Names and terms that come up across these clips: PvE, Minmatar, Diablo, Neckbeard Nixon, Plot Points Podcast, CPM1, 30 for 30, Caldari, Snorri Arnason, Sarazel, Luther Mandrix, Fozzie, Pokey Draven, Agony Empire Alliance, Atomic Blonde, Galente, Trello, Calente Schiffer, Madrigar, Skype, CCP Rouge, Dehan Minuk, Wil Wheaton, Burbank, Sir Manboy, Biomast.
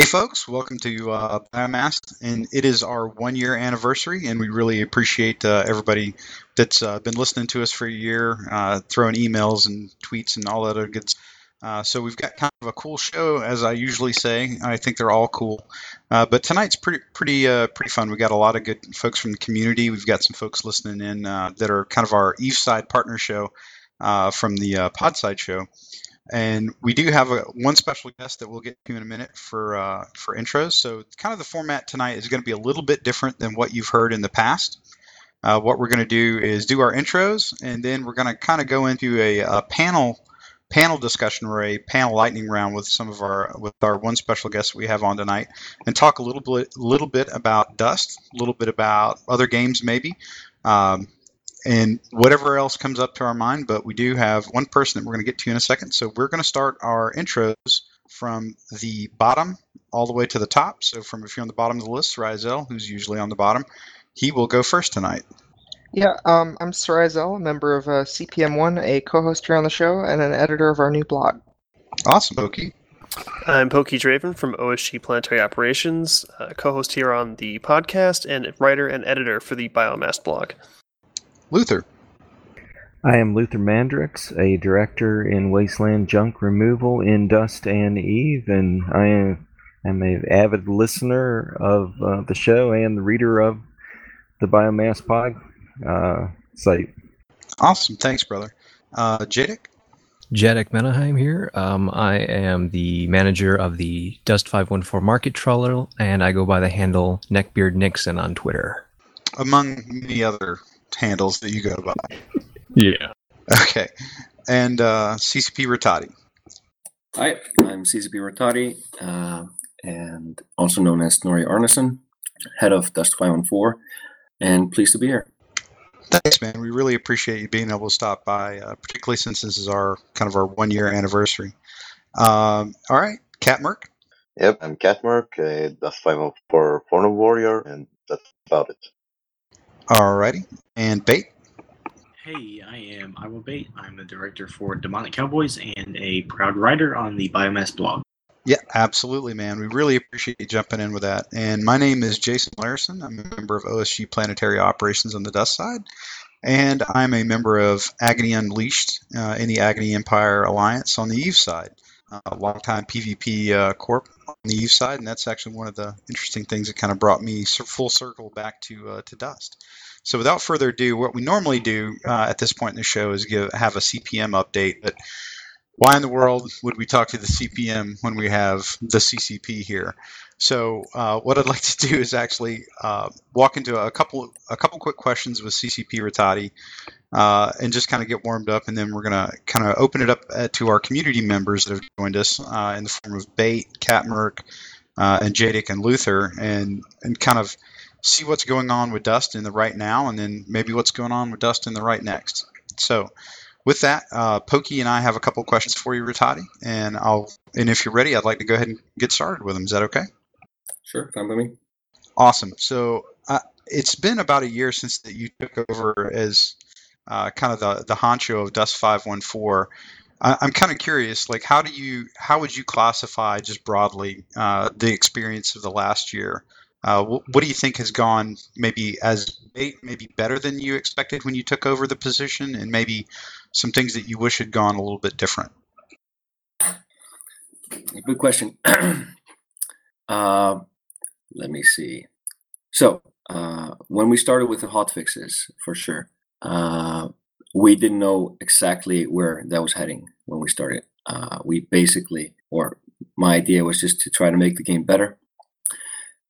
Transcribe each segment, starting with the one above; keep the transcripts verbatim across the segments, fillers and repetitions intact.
Hey folks, welcome to uh, Biomast, and it is our one year anniversary, and we really appreciate uh, everybody that's uh, been listening to us for a year, uh, throwing emails and tweets and all that other good stuff. Uh, so we've got kind of a cool show, as I usually say. I think they're all cool, uh, but tonight's pretty, pretty, uh, pretty fun. We got a lot of good folks from the community. We've got some folks listening in uh, that are kind of our Eve Side partner show uh, from the uh, PodSide show, and we do have a, one special guest that we'll get to in a minute for uh, for intros. So kind of the format tonight is going to be a little bit different than what you've heard in the past. Uh, what we're going to do is do our intros, and then we're going to kind of go into a, a panel. panel discussion or a panel lightning round with some of our with our one special guest that we have on tonight, and talk a little bit little bit about Dust, a little bit about other games maybe, um, and whatever else comes up to our mind. But we do have one person that we're going to get to in a second, so we're going to start our intros from the bottom all the way to the top. So from if you're on the bottom of the list, Sarazel, who's usually on the bottom, he will go first tonight. Yeah, um, I'm Sarazel, a member of uh, C P M one, a co-host here on the show, and an editor of our new blog. Awesome, Pokey. I'm Pokey Draven from O S G Planetary Operations, uh, co-host here on the podcast, and writer and editor for the Biomast blog. Luther. I am Luther Mandrix, a director in Wasteland Junk Removal in Dust and Eve, and I am, am an avid listener of uh, the show and the reader of the Biomast pod. Uh, site. Awesome. Thanks, brother. Uh, Jadek? Jadek Menaheim here. Um, I am the manager of the Dust five one four Market Trawler, and I go by the handle Neckbeard Nixon on Twitter. Among many other handles that you go by. Yeah. Okay. And uh, C C P Rattati. Hi, I'm C C P Rattati, uh, and also known as Snorri Arnason, head of Dust five one four, and pleased to be here. Thanks, man. We really appreciate you being able to stop by, uh, particularly since this is our kind of our one-year anniversary. Um, all right, Catmerc. Yep, I'm Catmerc, uh, Dust five oh four Porno Warrior, and that's about it. All righty. And Bate? Hey, I am Iowa Bate. I'm the director for Demonic Cowboys and a proud writer on the Biomass blog. Yeah, absolutely, man. We really appreciate you jumping in with that. And my name is Jason Larison. I'm a member of O S G Planetary Operations on the Dust side, and I'm a member of Agony Unleashed uh, in the Agony Empire Alliance on the Eve side. Uh, a long-time P V P uh, corp on the Eve side, and that's actually one of the interesting things that kind of brought me full circle back to uh, to Dust. So without further ado, what we normally do uh, at this point in the show is give have a C P M update, but why in the world would we talk to the C P M when we have the C C P here? So uh, what I'd like to do is actually uh, walk into a couple a couple quick questions with C C P Rattati uh, and just kind of get warmed up, and then we're going to kind of open it up uh, to our community members that have joined us uh, in the form of Bate, Catmerc, uh, and Jadek and Luther, and, and kind of see what's going on with Dust in the right now, and then maybe what's going on with Dust in the right next. So with that, uh, Pokey and I have a couple questions for you, Rattati, and I'll and if you're ready, I'd like to go ahead and get started with them. Is that okay? Sure, fine by me. Awesome. So uh, it's been about a year since that you took over as uh, kind of the, the honcho of Dust five one four. I, I'm kind of curious, like, how do you how would you classify just broadly uh, the experience of the last year? Uh, what do you think has gone maybe as maybe better than you expected when you took over the position, and maybe some things that you wish had gone a little bit different? Good question. uh, let me see. So uh, when we started with the hot fixes, for sure, uh, we didn't know exactly where that was heading when we started. Uh, we basically, or my idea was just to try to make the game better,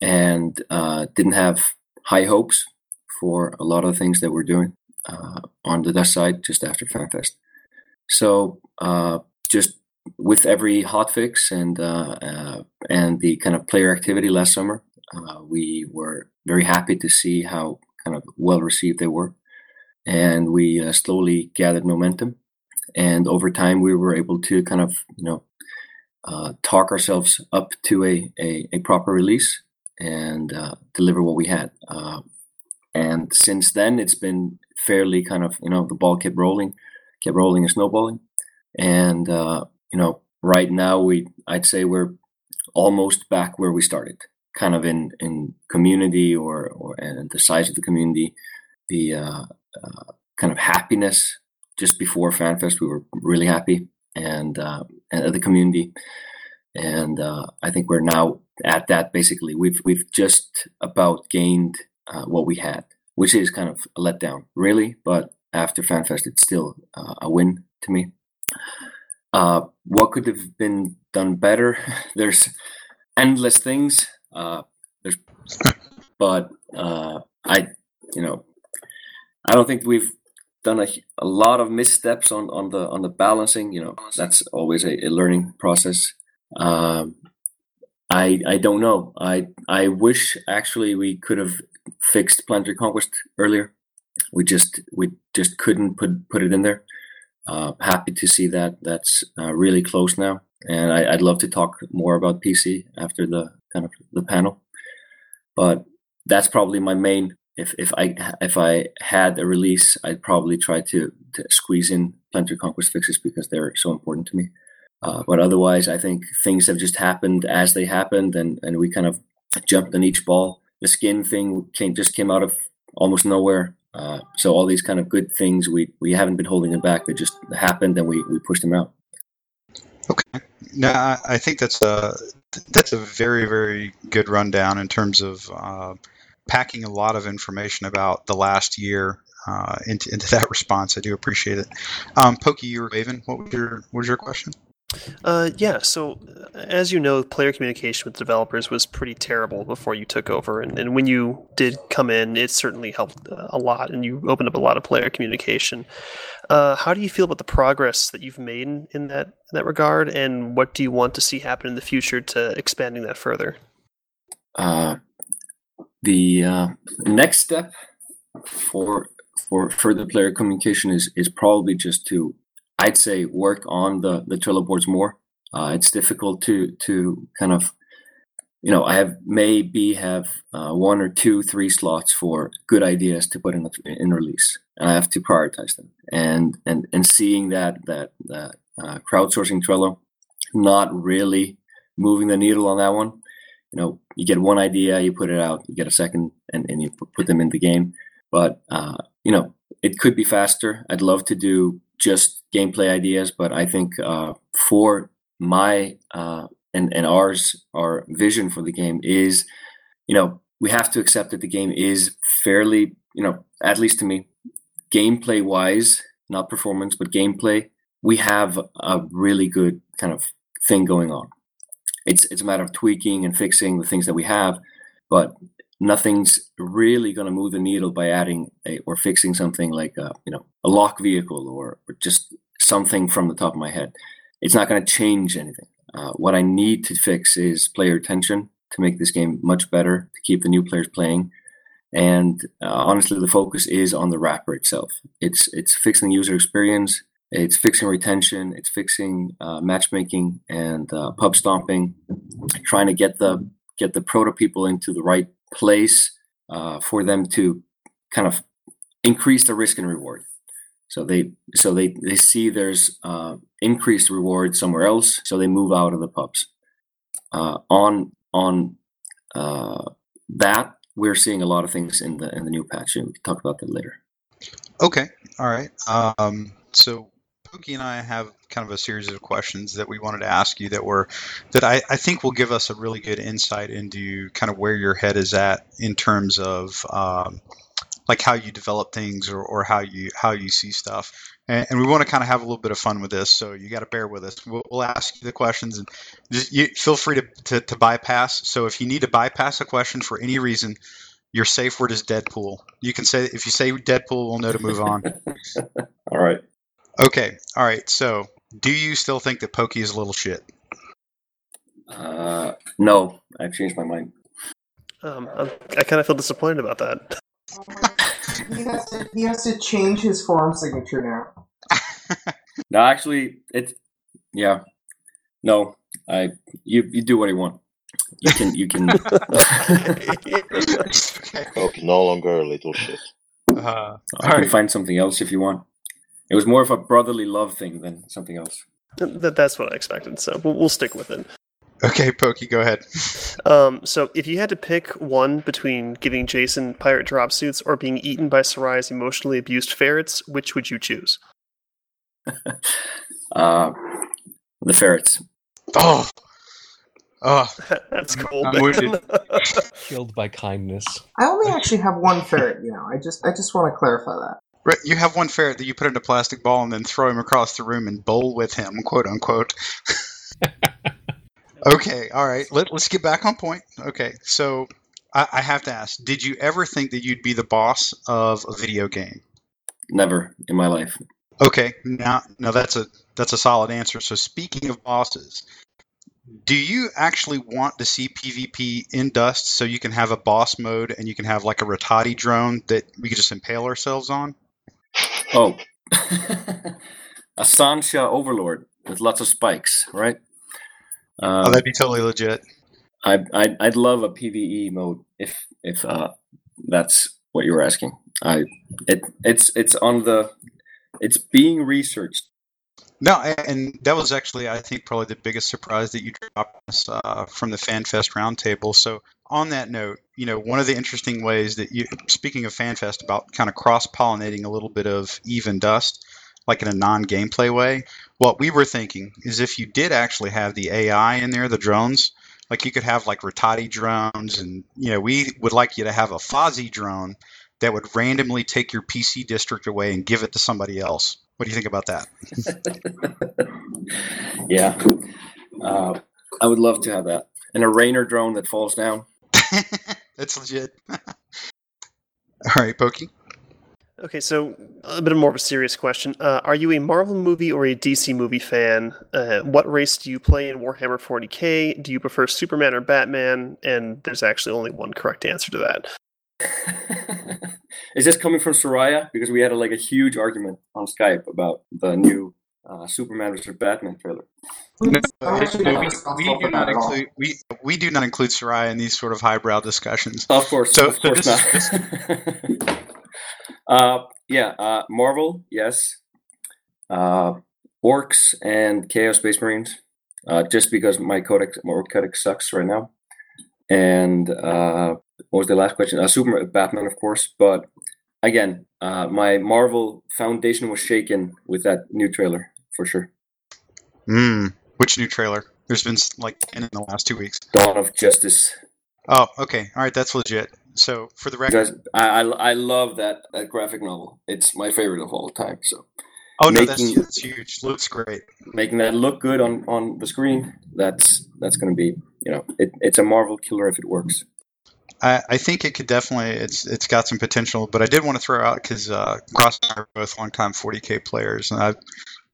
and uh, didn't have high hopes for a lot of the things that we're doing uh, on the Dust side just after FanFest. So uh, just with every hotfix and uh, uh, and the kind of player activity last summer, uh, we were very happy to see how kind of well-received they were. And we uh, slowly gathered momentum. And over time, we were able to kind of, you know, uh, talk ourselves up to a, a, a proper release and uh, deliver what we had. Uh, and since then, it's been fairly kind of, you know, the ball kept rolling, kept rolling and snowballing. And, uh, you know, right now, we I'd say we're almost back where we started, kind of in, in community or, or and the size of the community, the uh, uh, kind of happiness. Just before FanFest, we were really happy and, uh, and the community. And uh, I think we're now at that basically. We've, we've just about gained uh, what we had, which is kind of a letdown, really. But after FanFest, it's still uh, a win to me. Uh, what could have been done better? There's endless things. Uh, there's, but uh, I, you know, I don't think we've done a, a lot of missteps on, on the on the balancing. You know, that's always a, a learning process. Um, I I don't know. I I wish actually we could have fixed Planetary Conquest earlier. We just we just couldn't put put it in there. Uh, happy to see that that's uh, really close now, and I, I'd love to talk more about P C after the kind of the panel. But that's probably my main. If if I if I had a release, I'd probably try to, to squeeze in Planetary Conquest fixes because they're so important to me. Uh, but otherwise, I think things have just happened as they happened, and, and we kind of jumped on each ball. The skin thing came just came out of almost nowhere. Uh, so all these kind of good things, we, we haven't been holding them back. They just happened, and we, we pushed them out. Okay. No, I think that's a, that's a very, very good rundown in terms of uh, packing a lot of information about the last year uh, into, into that response. I do appreciate it. Um, Pokey, you were waving. What was your, what was your question? Uh, yeah, so as you know, player communication with developers was pretty terrible before you took over, and, and when you did come in, it certainly helped a lot, and you opened up a lot of player communication. Uh, how do you feel about the progress that you've made in, in that in that regard, and what do you want to see happen in the future to expanding that further? Uh, the uh, next step for for further player communication is is probably just to, I'd say, work on the, the Trello boards more. Uh, it's difficult to to kind of, you know, I have maybe have uh, one or two, three slots for good ideas to put in the, in release, and I have to prioritize them. And and and seeing that that that uh, crowdsourcing Trello, not really moving the needle on that one. You know, you get one idea, you put it out, you get a second, and, and you put them in the game. But uh, you know, it could be faster. I'd love to do just gameplay ideas, but I think uh, for my uh, and and ours, our vision for the game is, you know, we have to accept that the game is fairly, you know, at least to me, gameplay wise, not performance, but gameplay. We have a really good kind of thing going on. It's it's a matter of tweaking and fixing the things that we have, but nothing's really going to move the needle by adding a, or fixing something like a, you know, a lock vehicle or, or just something from the top of my head. It's not going to change anything. Uh, what I need to fix is player retention to make this game much better, to keep the new players playing. And uh, honestly, the focus is on the wrapper itself. It's it's fixing user experience. It's fixing retention. It's fixing uh, matchmaking and uh, pub stomping. Trying to get the get the proto people into the right place uh, for them to kind of increase the risk and reward. So they so they, they see there's uh, increased reward somewhere else, so they move out of the pubs. Uh, on on uh, that, we're seeing a lot of things in the in the new patch, and we can talk about that later. Okay, all right. Um, so Pokey and I have kind of a series of questions that we wanted to ask you that were that I, I think will give us a really good insight into kind of where your head is at in terms of um, like how you develop things or, or how you how you see stuff. And, and we want to kind of have a little bit of fun with this, so you got to bear with us. We'll, we'll ask you the questions, and just, you, feel free to, to, to bypass. So if you need to bypass a question for any reason, your safe word is Deadpool. You can say if you say Deadpool, we'll know to move on. All right. Okay. All right. So, do you still think that Pokey is a little shit? Uh, no. I've changed my mind. Um, I'm, I kind of feel disappointed about that. he, has to, he has to change his forum signature now. No, actually, it's yeah. No, I you you do what you want. You can you can. Pokey no longer a little shit. Uh, I can right. find something else if you want. It was more of a brotherly love thing than something else. That, that's what I expected, so we'll, we'll stick with it. Okay, Pokey, go ahead. Um, so if you had to pick one between giving Jason pirate drop suits or being eaten by Sarai's emotionally abused ferrets, which would you choose? uh, the ferrets. Oh! Oh, that's cool. I'm wounded. Killed by kindness. I only actually have one ferret, you know. I just I just want to clarify that. Right, you have one ferret that you put in a plastic ball and then throw him across the room and bowl with him, quote unquote. Okay, all right. Let, let's get back on point. Okay, so I, I have to ask, did you ever think that you'd be the boss of a video game? Never in my life. Okay, now now that's a that's a solid answer. So speaking of bosses, do you actually want to see PvP in Dust so you can have a boss mode and you can have like a Rattati drone that we could just impale ourselves on? Oh. A Sancha Overlord with lots of spikes, right? Um, oh, that'd be totally legit. I, I'd, I'd love a PvE mode if if uh, that's what you were asking. I it it's it's on the it's being researched. No, and that was actually, I think, probably the biggest surprise that you dropped us uh, from the FanFest roundtable. So on that note, you know, one of the interesting ways that you, speaking of FanFest, about kind of cross-pollinating a little bit of Eve and Dust, like in a non-gameplay way, what we were thinking is if you did actually have the A I in there, the drones, like you could have like Rattati drones, and, you know, we would like you to have a Fozzie drone that would randomly take your P C district away and give it to somebody else. What do you think about that? Yeah. Uh, I would love to have that. And a Rainer drone that falls down. That's legit. All right, Pokey. Okay, so a bit more of a serious question. Uh, are you a Marvel movie or a D C movie fan? Uh, what race do you play in Warhammer forty K? Do you prefer Superman or Batman? And there's actually only one correct answer to that. Is this coming from Soraya? Because we had a, like a huge argument on Skype about the new uh, Superman versus Batman trailer. No, no, we, we do not include we we do not include Soraya in these sort of highbrow discussions. Of course, so, of so course not. Is, uh, yeah, uh, Marvel, yes. Uh, orcs and Chaos Space Marines. Uh, just because my codex, my orc codex sucks right now, and. Uh, What was the last question? Uh, Superman, Batman, of course. But again, uh, my Marvel foundation was shaken with that new trailer, for sure. Mm, which new trailer? There's been like ten in the last two weeks. Dawn of Justice. Oh, okay. All right, that's legit. So for the record, I, I, I love that, that graphic novel. It's my favorite of all time. So. Oh no, making, that's, that's huge. Looks great. Making that look good on, on the screen. That's that's going to be, you know, it, it's a Marvel killer if it works. I, I think it could definitely, it's it's got some potential, but I did want to throw out, because uh, Cross and I are both longtime forty K players, and I,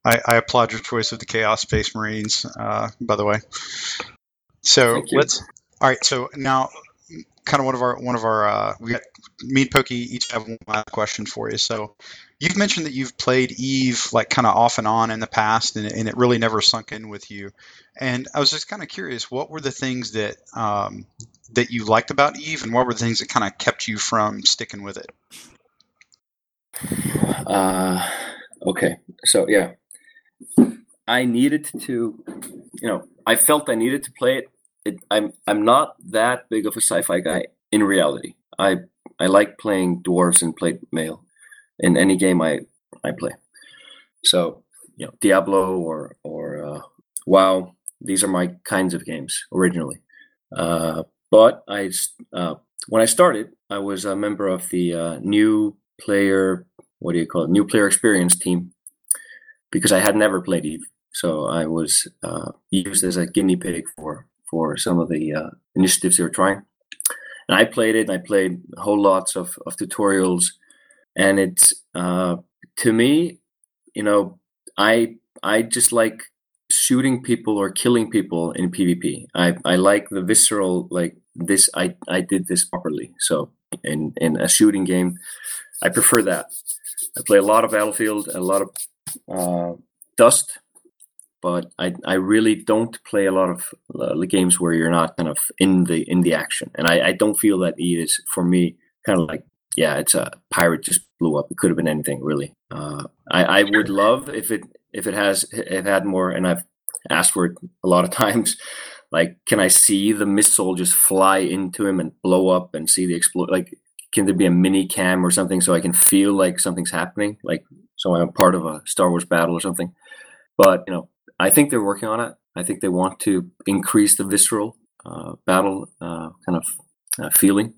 I I applaud your choice of the Chaos Space Marines, uh, by the way. So let's, all right, so now kind of one of our, one of our uh, we got, me and Pokey each have one last question for you. So you've mentioned that you've played Eve like kind of off and on in the past, and, and it really never sunk in with you. And I was just kind of curious, what were the things that, um, that you liked about Eve, and what were the things that kind of kept you from sticking with it? Uh, okay. So, yeah, I needed to, you know, I felt I needed to play it. it I'm, I'm not that big of a sci-fi guy in reality. I, I like playing dwarves and plate mail in any game I, I play. So, you know, Diablo or, or, uh, WoW, these are my kinds of games originally. Uh, But I, uh, when I started, I was a member of the uh, new player, what do you call it, new player experience team, because I had never played Eve. So I was uh, used as a guinea pig for, for some of the uh, initiatives they were trying. And I played it, and I played whole lots of, of tutorials. And it's, uh, to me, you know, I I just like shooting people or killing people in PvP. I, I like the visceral, like this, I, I did this properly. So in, in a shooting game, I prefer that. I play a lot of Battlefield, a lot of uh, Dust, but I I really don't play a lot of uh, games where you're not kind of in the in the action. And I, I don't feel that Eve is, for me, kind of like, yeah, it's a pirate just blew up. It could have been anything, really. Uh, I, I would love if it, If it has, it had more, and I've asked for it a lot of times, Like, can I see the missile just fly into him and blow up and see the explode? Like, can there be a mini cam or something so I can feel like something's happening? Like, so I'm part of a Star Wars battle or something. But, you know, I think they're working on it. I think they want to increase the visceral uh, battle uh, kind of uh, feeling.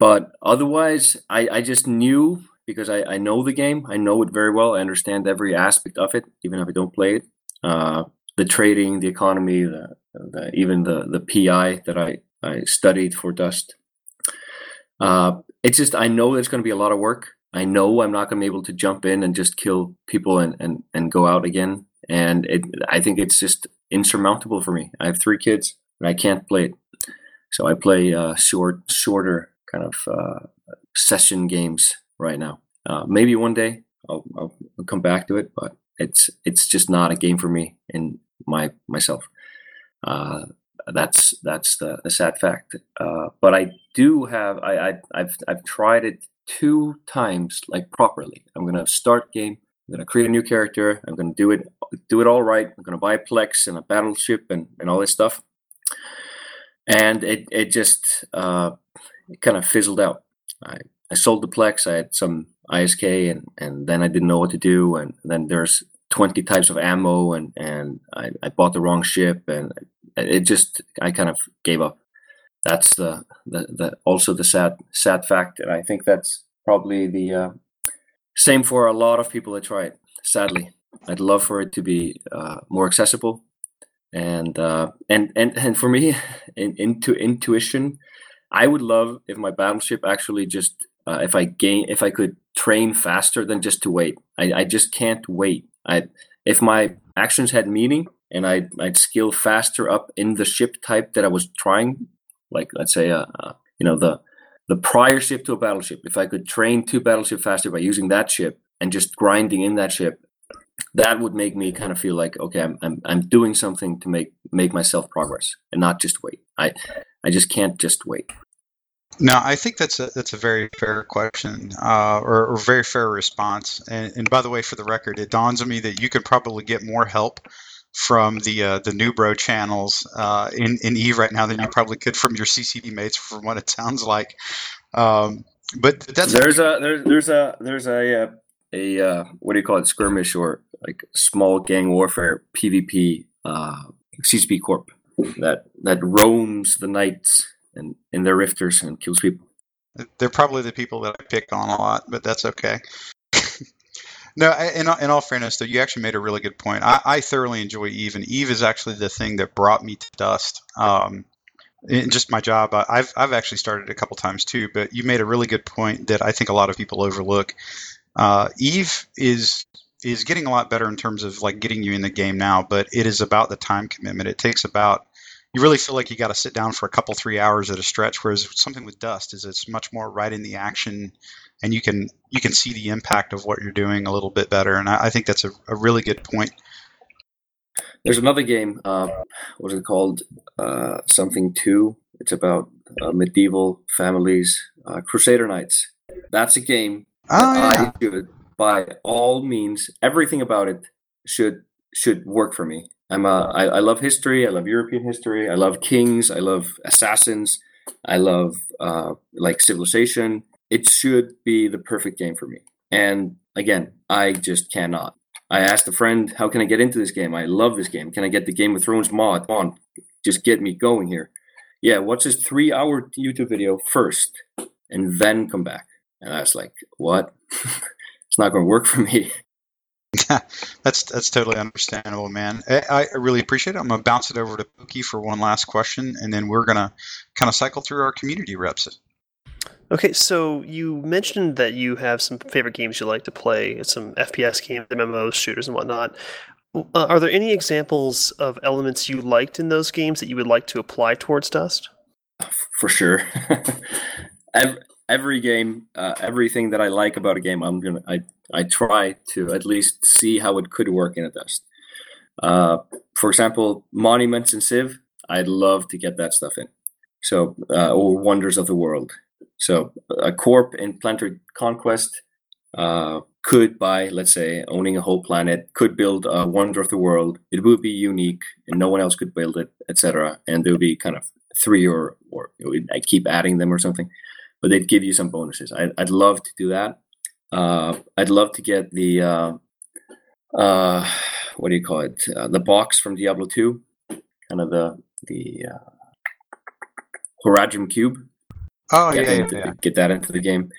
But otherwise, I, I just knew, because I, I know the game. I know it very well. I understand every aspect of it, even if I don't play it. Uh, the trading, the economy, the, the, even the, the P I that I, I studied for Dust. Uh, it's just, I know there's going to be a lot of work. I know I'm not going to be able to jump in and just kill people and, and, and go out again. And it, I think it's just insurmountable for me. I have three kids, and I can't play it. So I play uh, short, shorter kind of uh, session games right now. Uh, maybe one day I'll, I'll come back to it, but it's it's just not a game for me and my myself. Uh, that's that's the, the sad fact. Uh, but I do have I, I I've I've tried it two times, like, properly. I'm gonna start game. I'm gonna create a new character. I'm gonna do it do it all right. I'm gonna buy a Plex and a battleship and, and all this stuff. And it it just uh, it kind of fizzled out. I I sold the Plex. I had some I S K, and, and then I didn't know what to do. And then there's twenty types of ammo, and, and I, I bought the wrong ship, and it just, I kind of gave up. That's the, the, the also the sad sad fact, and I think that's probably the uh, same for a lot of people that try it. Sadly, I'd love for it to be uh, more accessible, and uh, and and and for me, in, into intuition, I would love if my battleship actually just. Uh, if I gain, if I could train faster than just to wait, I, I just can't wait. I, if my actions had meaning and I, I'd skill faster up in the ship type that I was trying, like, let's say, uh, uh, you know, the the prior ship to a battleship. If I could train two battleship faster by using that ship and just grinding in that ship, that would make me kind of feel like, okay, I'm I'm, I'm doing something to make make myself progress and not just wait. I I just can't just wait. No, I think that's a that's a very fair question, uh, or, or very fair response. And, and by the way, for the record, it dawns on me that you could probably get more help from the uh, the Nubro channels uh, in in E right now than you probably could from your C C P mates, from what it sounds like. Um, but that's there's a, a there's there's a there's a a, a uh, what do you call it, skirmish or like small gang warfare P V P uh, C C P Corp that that roams the nights. And, and they're rifters and kills people. They're probably the people that I pick on a lot, but that's okay. No, in, in all fairness, though, you actually made a really good point. I, I thoroughly enjoy Eve, and Eve is actually the thing that brought me to Dust. Um, in just my job, I, I've I've actually started a couple times too, but you made a really good point that I think a lot of people overlook. Uh, Eve is is getting a lot better in terms of like getting you in the game now, but it is about the time commitment. It takes about You really feel like you got to sit down for a couple, three hours at a stretch, whereas something with Dust is it's much more right in the action, and you can you can see the impact of what you're doing a little bit better, and I, I think that's a, a really good point. There's another game, uh, what is it called? Uh, something two. It's about uh, medieval families, uh, Crusader Knights. That's a game oh, that yeah. I should, by all means, everything about it should should work for me. I'm a, I, I love history. I love European history. I love kings. I love assassins. I love uh, like civilization. It should be the perfect game for me. And again, I just cannot. I asked a friend, how can I get into this game? I love this game. Can I get the Game of Thrones mod on? Just get me going here. Yeah, watch this three-hour YouTube video first and then come back. And I was like, what? It's not going to work for me. that's that's totally understandable, man. I, I really appreciate it. I'm going to bounce it over to Pookie for one last question, and then we're going to kind of cycle through our community reps. Okay, so you mentioned that you have some favorite games you like to play, some F P S games, M M Os, shooters, and whatnot. Uh, are there any examples of elements you liked in those games that you would like to apply towards Dust? For sure. I've, Every game, uh, everything that I like about a game, I'm gonna. I I try to at least see how it could work in a Dust. Uh, for example, Monuments and Civ. I'd love to get that stuff in. So, uh, or Wonders of the World. So, a Corp in Planetary Conquest. uh, could, by, let's say, owning a whole planet, could build a wonder of the world. It would be unique, and no one else could build it, et cetera. And there would be kind of three or, or I keep adding them or something, but they'd give you some bonuses. I, I'd love to do that. Uh, I'd love to get the, uh, uh, what do you call it? Uh, the box from Diablo two, kind of the, the uh, Horagium Cube. Oh, yeah, yeah, yeah, yeah. Get that into the game.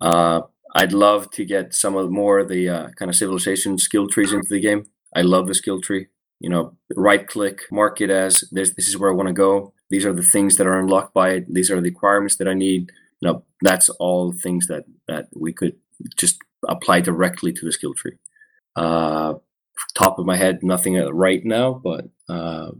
Uh, I'd love to get some of more of the uh, kind of civilization skill trees into the game. I love the skill tree. You know, right click, mark it as this, this is where I want to go. These are the things that are unlocked by it. These are the requirements that I need. You know, that's all things that, that we could just apply directly to the skill tree. Uh, top of my head, nothing right now, but uh,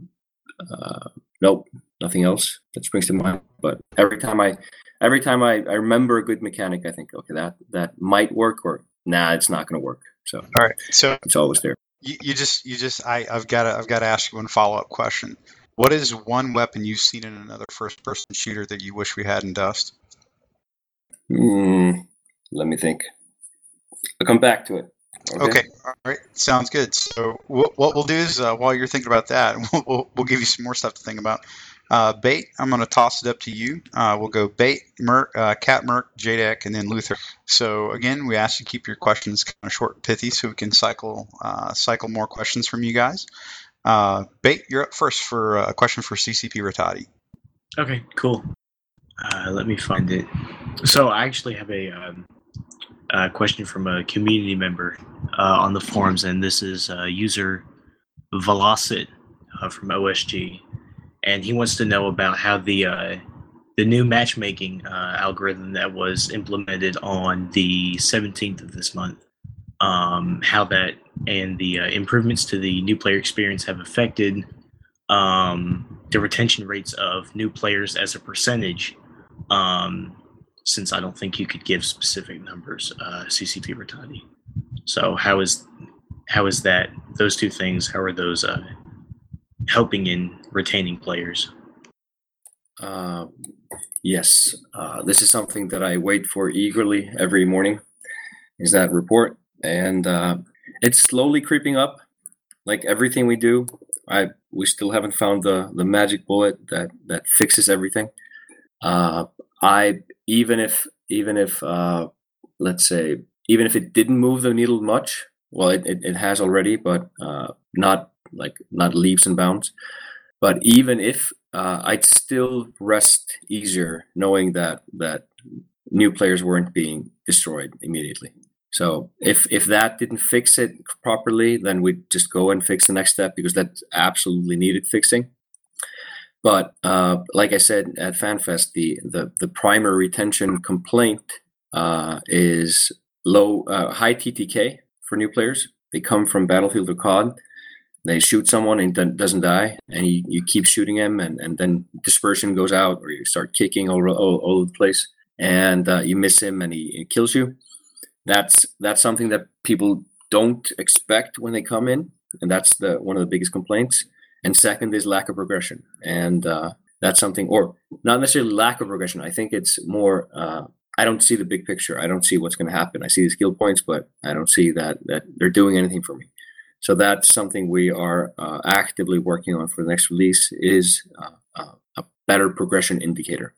uh, nope, nothing else that springs to mind. But every time I, every time I, I remember a good mechanic, I think, okay, that, that might work, or nah, it's not going to work. So all right, so it's always there. You, you just, you just, I, I've got to, I've got to ask you one follow up question. What is one weapon you've seen in another first person shooter that you wish we had in Dust? Mm, let me think. I'll come back to it. Okay. okay. All right. Sounds good. So we'll, what we'll do is uh, while you're thinking about that, we'll, we'll, we'll give you some more stuff to think about. Uh, Bate, I'm going to toss it up to you. Uh, we'll go Bate, Merc, uh, Catmerc, Jadek, and then Luther. So again, we ask you to keep your questions kind of short and pithy so we can cycle uh, cycle more questions from you guys. Uh, Bate, you're up first for a question for C C P Rattati. Okay, cool. Uh, let me find it. So I actually have a um, uh, question from a community member uh, on the forums, and this is uh, user Velocit uh, from O S G. And he wants to know about how the uh, the new matchmaking uh, algorithm that was implemented on the seventeenth of this month, um, how that and the uh, improvements to the new player experience have affected um, the retention rates of new players as a percentage, um, since I don't think you could give specific numbers, uh, C C P Rattati. So how is how is that, those two things, how are those uh, helping in retaining players? Uh, yes, uh, this is something that I wait for eagerly every morning, is that report. And uh, it's slowly creeping up. Like everything we do, I we still haven't found the, the magic bullet that, that fixes everything. Uh, I even if even if uh, let's say even if it didn't move the needle much, well, it, it, it has already, but uh, not like not leaps and bounds. But even if uh, I'd still rest easier knowing that that new players weren't being destroyed immediately. So if if that didn't fix it properly, then we'd just go and fix the next step, because that absolutely needed fixing. But uh, like I said at FanFest, the the, the primary retention complaint uh, is low uh, high T T K for new players. They come from Battlefield or C O D. They shoot someone and it doesn't die, and you, you keep shooting him, and, and then dispersion goes out, or you start kicking all all, all over the place, and uh, you miss him, and he, he kills you. That's that's something that people don't expect when they come in, and that's the one of the biggest complaints. And second is lack of progression, and uh, that's something, or not necessarily lack of progression. I think it's more. Uh, I don't see the big picture. I don't see what's going to happen. I see the skill points, but I don't see that that they're doing anything for me. So that's something we are uh, actively working on for the next release, is uh, uh, a better progression indicator.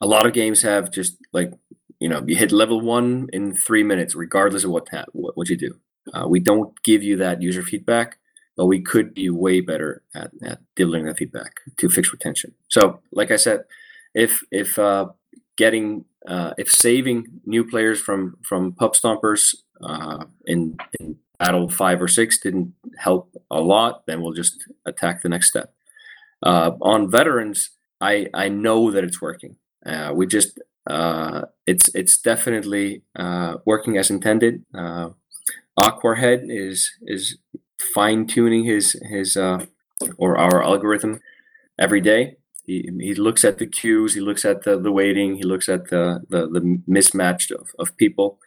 A lot of games have just like, you know, you hit level one in three minutes, regardless of what ta- what, what you do. Uh, we don't give you that user feedback, but we could be way better at, at delivering that feedback to fix retention. So like I said, if if uh, getting uh, if saving new players from from pub stompers uh, in, in Battle five or six didn't help a lot, then we'll just attack the next step. Uh, on veterans, I, I know that it's working. Uh, we just uh, it's it's definitely uh, working as intended. Uh, Aquahed is is fine tuning his his uh, or our algorithm every day. He he looks at the cues, he looks at the, the waiting, he looks at the the, the mismatch of of people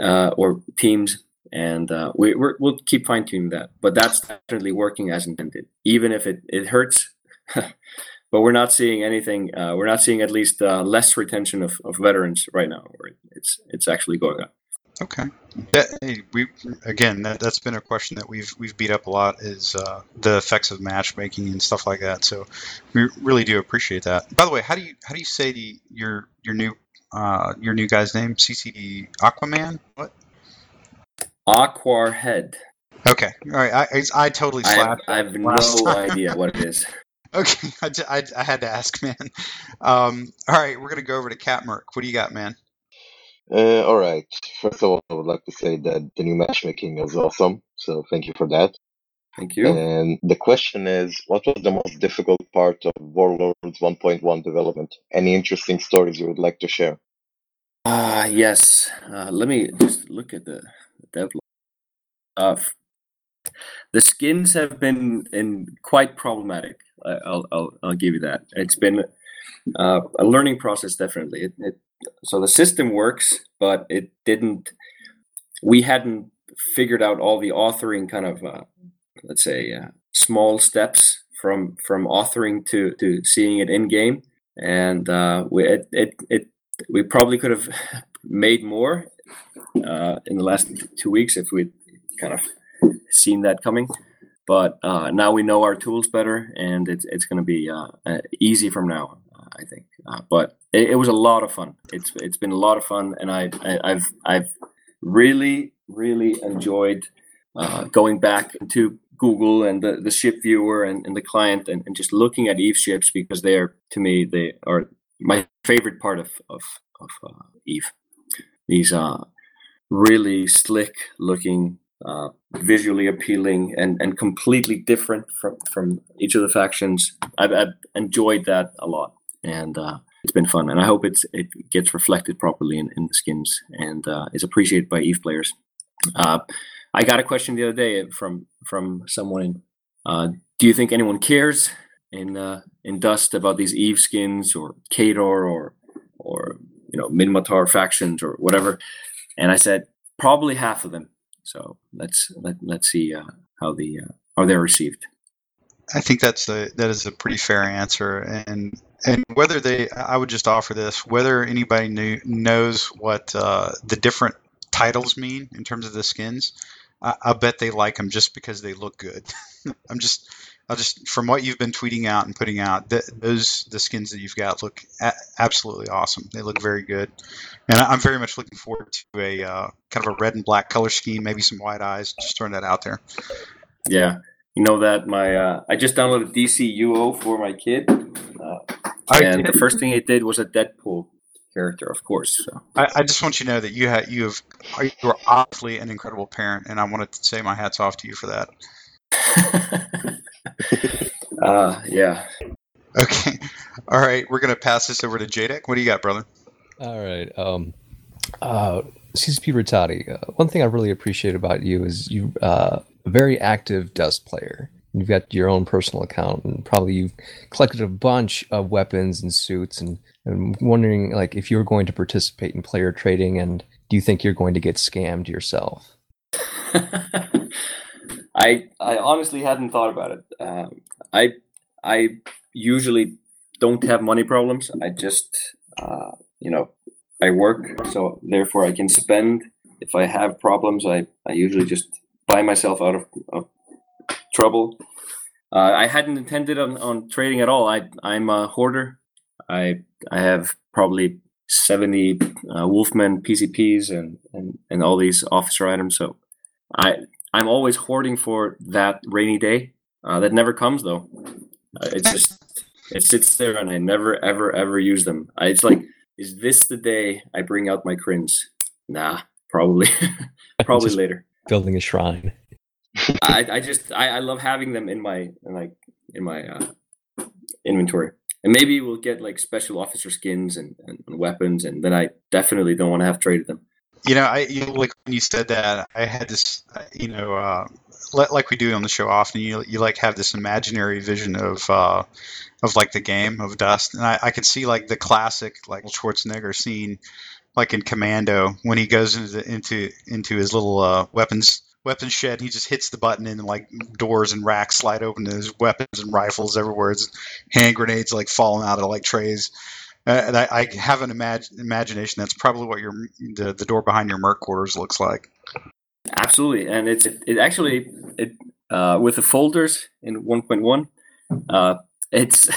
uh, or teams. And uh, we, we're, we'll keep fine-tuning that. But that's definitely working as intended, even if it, it hurts. But we're not seeing anything. Uh, we're not seeing at least uh, less retention of, of veterans right now. It's it's actually going up. Okay. That, hey, we again. That, that's been a question that we've we've beat up a lot is uh, the effects of matchmaking and stuff like that. So we really do appreciate that. By the way, how do you how do you say the your your new uh, your new guy's name? C C D Aquaman? What? Aquahed. Okay. All right. I I, I totally slapped. I have, I have no idea what it is. Okay. I, I, I had to ask, man. Um, all right. We're gonna go over to Catmerc. What do you got, man? Uh, all right. First of all, I would like to say that the new matchmaking was awesome. So thank you for that. Thank you. And the question is, what was the most difficult part of Warlords one point one development? Any interesting stories you would like to share? Ah, uh, yes. Uh, let me just look at the dev log. Uh, the skins have been in quite problematic. I, I'll, I'll, I'll give you that. It's been uh, a learning process, definitely. It, it So the system works, but it didn't. We hadn't figured out all the authoring kind of, uh, let's say, uh, small steps from from authoring to, to seeing it in game, and uh, we it, it it we probably could have made more uh, in the last two weeks if we'd kind of seen that coming. But uh, now we know our tools better, and it's it's going to be uh, easy from now on. I think, uh, but it, it was a lot of fun. It's it's been a lot of fun, and I, I I've I've really really enjoyed uh, going back to Google and the, the ship viewer and, and the client and, and just looking at Eve ships, because they are, to me, they are my favorite part of of of uh, Eve. These uh really slick looking, uh, visually appealing, and, and completely different from from each of the factions. I've, I've enjoyed that a lot. And uh, it's been fun, and I hope it's it gets reflected properly in, in the skins and uh, is appreciated by Eve players. Uh, I got a question the other day from from someone. Uh, do you think anyone cares in uh, in Dust about these Eve skins or Kador or or you know Minmatar factions or whatever? And I said probably half of them. So let's let let's see uh, how the uh, how they're received. I think that's a that is a pretty fair answer, and and whether they, I would just offer this: whether anybody knew, knows what uh, the different titles mean in terms of the skins, I, I bet they like them just because they look good. I'm just, I'll just from what you've been tweeting out and putting out, th- those the skins that you've got look a- absolutely awesome. They look very good, and I'm very much looking forward to a uh, kind of a red and black color scheme, maybe some white eyes. Just throwing that out there. Yeah. You know that my uh, I just downloaded D C U O for my kid, uh, and the first thing it did was a Deadpool character, of course. So. I, I just want you to know that you have you have you are awfully an incredible parent, and I wanted to say my hat's off to you for that. uh, yeah. Okay. All right. We're gonna pass this over to Jadek. What do you got, brother? All right. Um. Uh. C C P Rattati. Uh, one thing I really appreciate about you is you. Uh. A very active Dust player. You've got your own personal account, and probably you've collected a bunch of weapons and suits, and I'm wondering, like, if you're going to participate in player trading, and do you think you're going to get scammed yourself? I I honestly hadn't thought about it. Uh, I I usually don't have money problems. I just uh, you know I work, so therefore I can spend. If I have problems, I, I usually just buy myself out of, of trouble. Uh, I hadn't intended on, on trading at all. I, I'm a hoarder. I I have probably seventy uh, Wolfman P C Ps and, and, and all these officer items. So I, I'm always hoarding for that rainy day. Uh, that never comes, though. Uh, it just it sits there, and I never, ever, ever use them. I, it's like, is this the day I bring out my crins? Nah, probably. probably just- later. Building a shrine. I, I just I, I love having them in my in like in my uh, inventory, and maybe we'll get like special officer skins and, and, and weapons, and then I definitely don't want to have traded them. You know, I you know, like when you said that, I had this, you know, uh, like we do on the show often. You you like have this imaginary vision of uh, of like the game of Dust, and I, I could see like the classic like Schwarzenegger scene. Like in Commando, when he goes into the, into into his little uh, weapons weapons shed, he just hits the button, and like doors and racks slide open, and there's weapons and rifles everywhere. It's hand grenades like falling out of like trays. Uh, and I, I have an imag- imagination that's probably what your the, the door behind your Merc quarters looks like. Absolutely, and it's it, it actually it uh, with the folders in one point one, uh, it's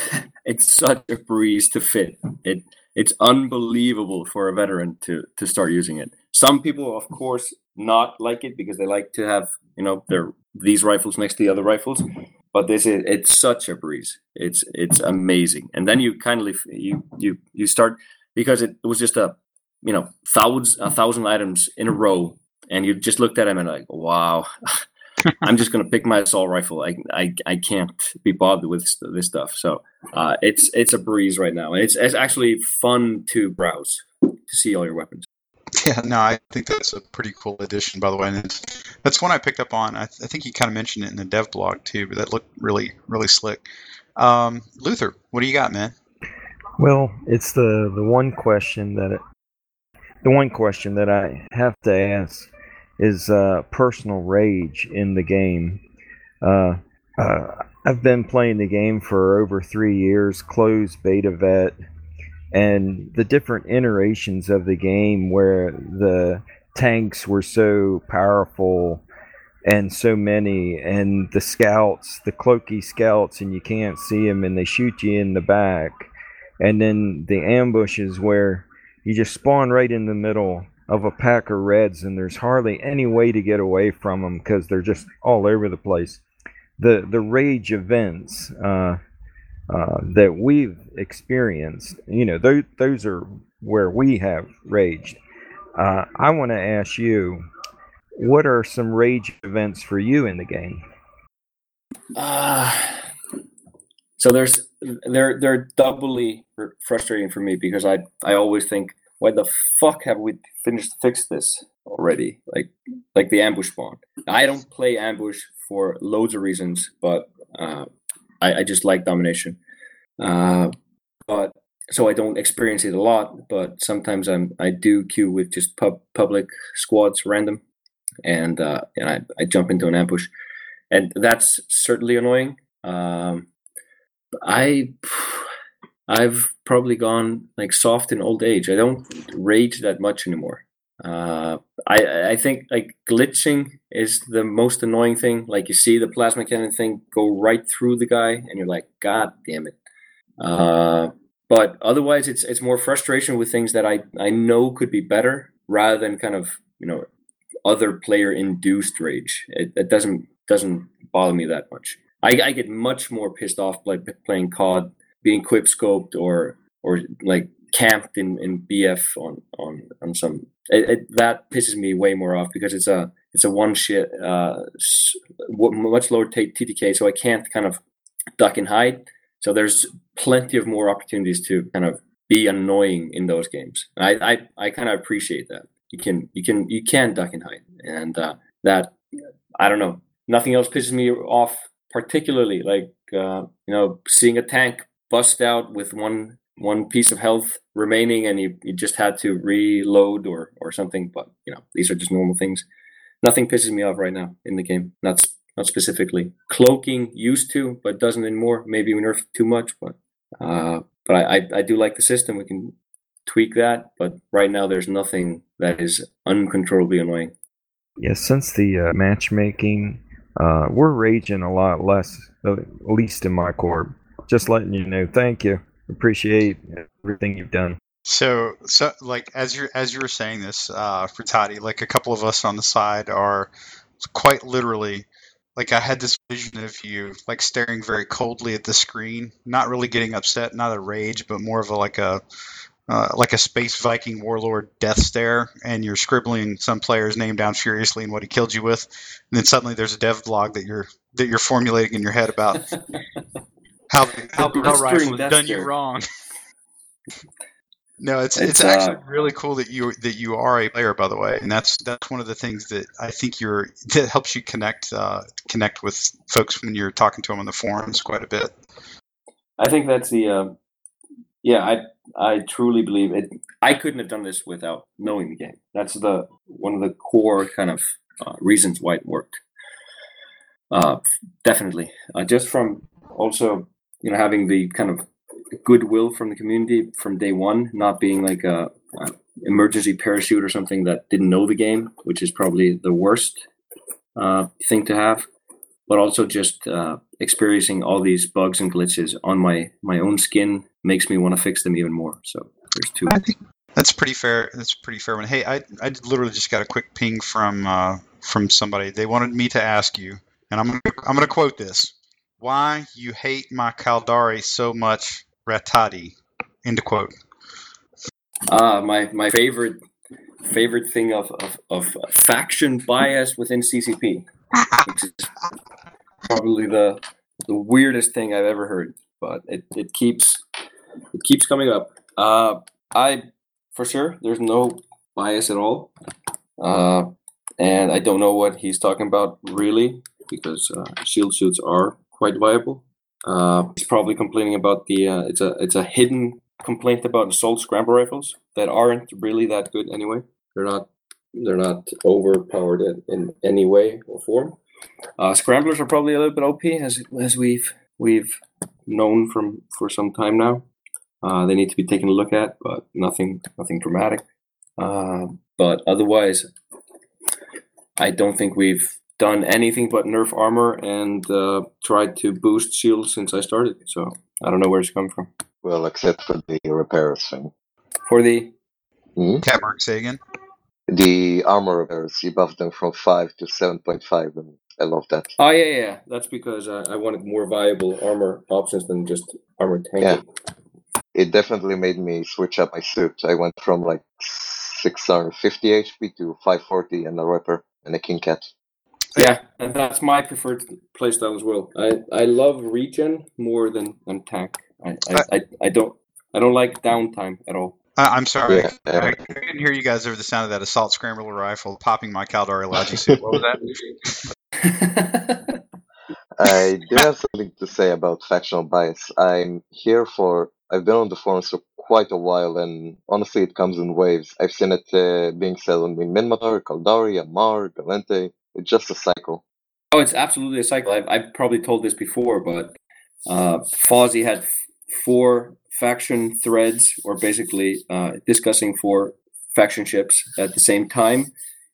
it's such a breeze to fit. It it's unbelievable for a veteran to to start using it. Some people, of course, not like it because they like to have you know their these rifles next to the other rifles. But this is, it's such a breeze. It's it's amazing. And then you kindly you you you start because it was just a you know thousands a thousand items in a row, and you just looked at them and like, wow, I'm just gonna pick my assault rifle. I I I can't be bothered with this stuff. So uh, it's it's a breeze right now, and it's it's actually fun to browse to see all your weapons. Yeah, no, I think that's a pretty cool addition, by the way. And it's, that's one I picked up on. I, th- I think you kind of mentioned it in the dev blog, too, but that looked really, really slick. Um, Luther, what do you got, man? Well, it's the, the one question that it, the one question that I have to ask is uh, personal rage in the game. Uh, uh, I've been playing the game for over three years, closed beta vet, and the different iterations of the game where the tanks were so powerful and so many, and the scouts, the cloaky scouts, and you can't see them and they shoot you in the back. And then the ambushes where you just spawn right in the middle of a pack of reds and there's hardly any way to get away from them because they're just all over the place. The, the rage events... Uh, Uh, that we've experienced, you know, those, those are where we have raged. Uh, I want to ask you, what are some rage events for you in the game? Uh, so there's they're they're doubly frustrating for me because I I always think, why the fuck have we finished fix this already? Like like the ambush spawn. I don't play ambush for loads of reasons, but. Uh, I, I just like domination, uh, but so I don't experience it a lot. But sometimes I'm I do queue with just pub, public squads, random, and uh, and I, I jump into an ambush, and that's certainly annoying. Um, I I've probably gone like soft in old age. I don't rage that much anymore. Uh, I I think like glitching is the most annoying thing. Like you see the plasma cannon thing go right through the guy, and you're like, God damn it! Uh, but otherwise, it's it's more frustration with things that I, I know could be better, rather than kind of you know other player induced rage. It, it doesn't doesn't bother me that much. I, I get much more pissed off by playing C O D, being quip scoped or or like camped in, in B F on on on some. It, it, that pisses me way more off because it's a it's a one shit uh, much lower t- TDK, so I can't kind of duck and hide. So there's plenty of more opportunities to kind of be annoying in those games. I I, I kind of appreciate that you can you can you can duck and hide, and uh, that I don't know. Nothing else pisses me off particularly, like uh, you know seeing a tank bust out with one. one piece of health remaining and you, you just had to reload or, or something. But, you know, these are just normal things. Nothing pisses me off right now in the game. Not, not specifically. Cloaking, used to, but doesn't anymore. Maybe we nerfed too much, but uh, but I, I, I do like the system. We can tweak that. But right now there's nothing that is uncontrollably annoying. Yeah, since the uh, matchmaking, uh, we're raging a lot less, at least in my corp. Just letting you know. Thank you. Appreciate everything you've done. So, so like as you're as you were saying this, uh, Rattati, like a couple of us on the side are quite literally, like I had this vision of you, like staring very coldly at the screen, not really getting upset, not a rage, but more of a like a uh, like a space Viking warlord death stare, and you're scribbling some player's name down furiously and what he killed you with, and then suddenly there's a dev blog that you're that you're formulating in your head about. How how, how rifle has done you wrong. No, it's it's, it's uh, actually really cool that you that you are a player, by the way, and that's that's one of the things that I think you're that helps you connect uh, connect with folks when you're talking to them on the forums quite a bit. I think that's the uh, yeah. I I truly believe it. I couldn't have done this without knowing the game. That's the one of the core kind of uh, reasons why it worked. Uh, definitely, uh, just from also. You know, having the kind of goodwill from the community from day one, not being like a uh, emergency parachute or something that didn't know the game, which is probably the worst uh, thing to have, but also just uh, experiencing all these bugs and glitches on my, my own skin makes me want to fix them even more. So there's two. I think that's pretty fair. That's a pretty fair one. Hey, I I literally just got a quick ping from uh, from somebody. They wanted me to ask you, and I'm gonna, I'm going to quote this. Why you hate my Caldari so much, Rattati? End of quote. Ah, uh, my my favorite favorite thing of, of, of faction bias within C C P, which is probably the the weirdest thing I've ever heard, but it, it keeps it keeps coming up. Uh, I for sure there's no bias at all, uh, and I don't know what he's talking about really, because uh, shield shoots are quite viable. Uh, he's probably complaining about the uh, it's a it's a hidden complaint about assault scramble rifles that aren't really that good anyway. They're not they're not overpowered in, in any way or form. Uh, scramblers are probably a little bit O P, as as we've we've known from for some time now. Uh, they need to be taken a look at, but nothing nothing dramatic. Uh, but otherwise, I don't think we've done anything but nerf armor and uh, tried to boost shields since I started. So I don't know where it's come from. Well, except for the repairs thing. For the? Hmm? Catmerc, say again. The armor repairs, you buffed them from five to seven point five, and I love that. Oh, yeah, yeah. That's because uh, I wanted more viable armor options than just armor tank. Yeah. It definitely made me switch up my suit. I went from like six hundred fifty H P to five forty and a Ripper and a King Cat. Yeah, and that's my preferred playstyle as well. I, I love regen more than, than tank. I I, I I don't I don't like downtime at all. I, I'm sorry, yeah. I, I couldn't hear you guys over the sound of that assault scrambler rifle popping my Caldari logic suit. What was that? I do have something to say about factional bias. I'm here for. I've been on the forums for quite a while, and honestly, it comes in waves. I've seen it uh, being said on Minmatar, Caldari, Amar, Galente. It's just a cycle. Oh, it's absolutely a cycle. I've, I've probably told this before, but uh, Fozzie had f- four faction threads, or basically uh, discussing four faction ships at the same time,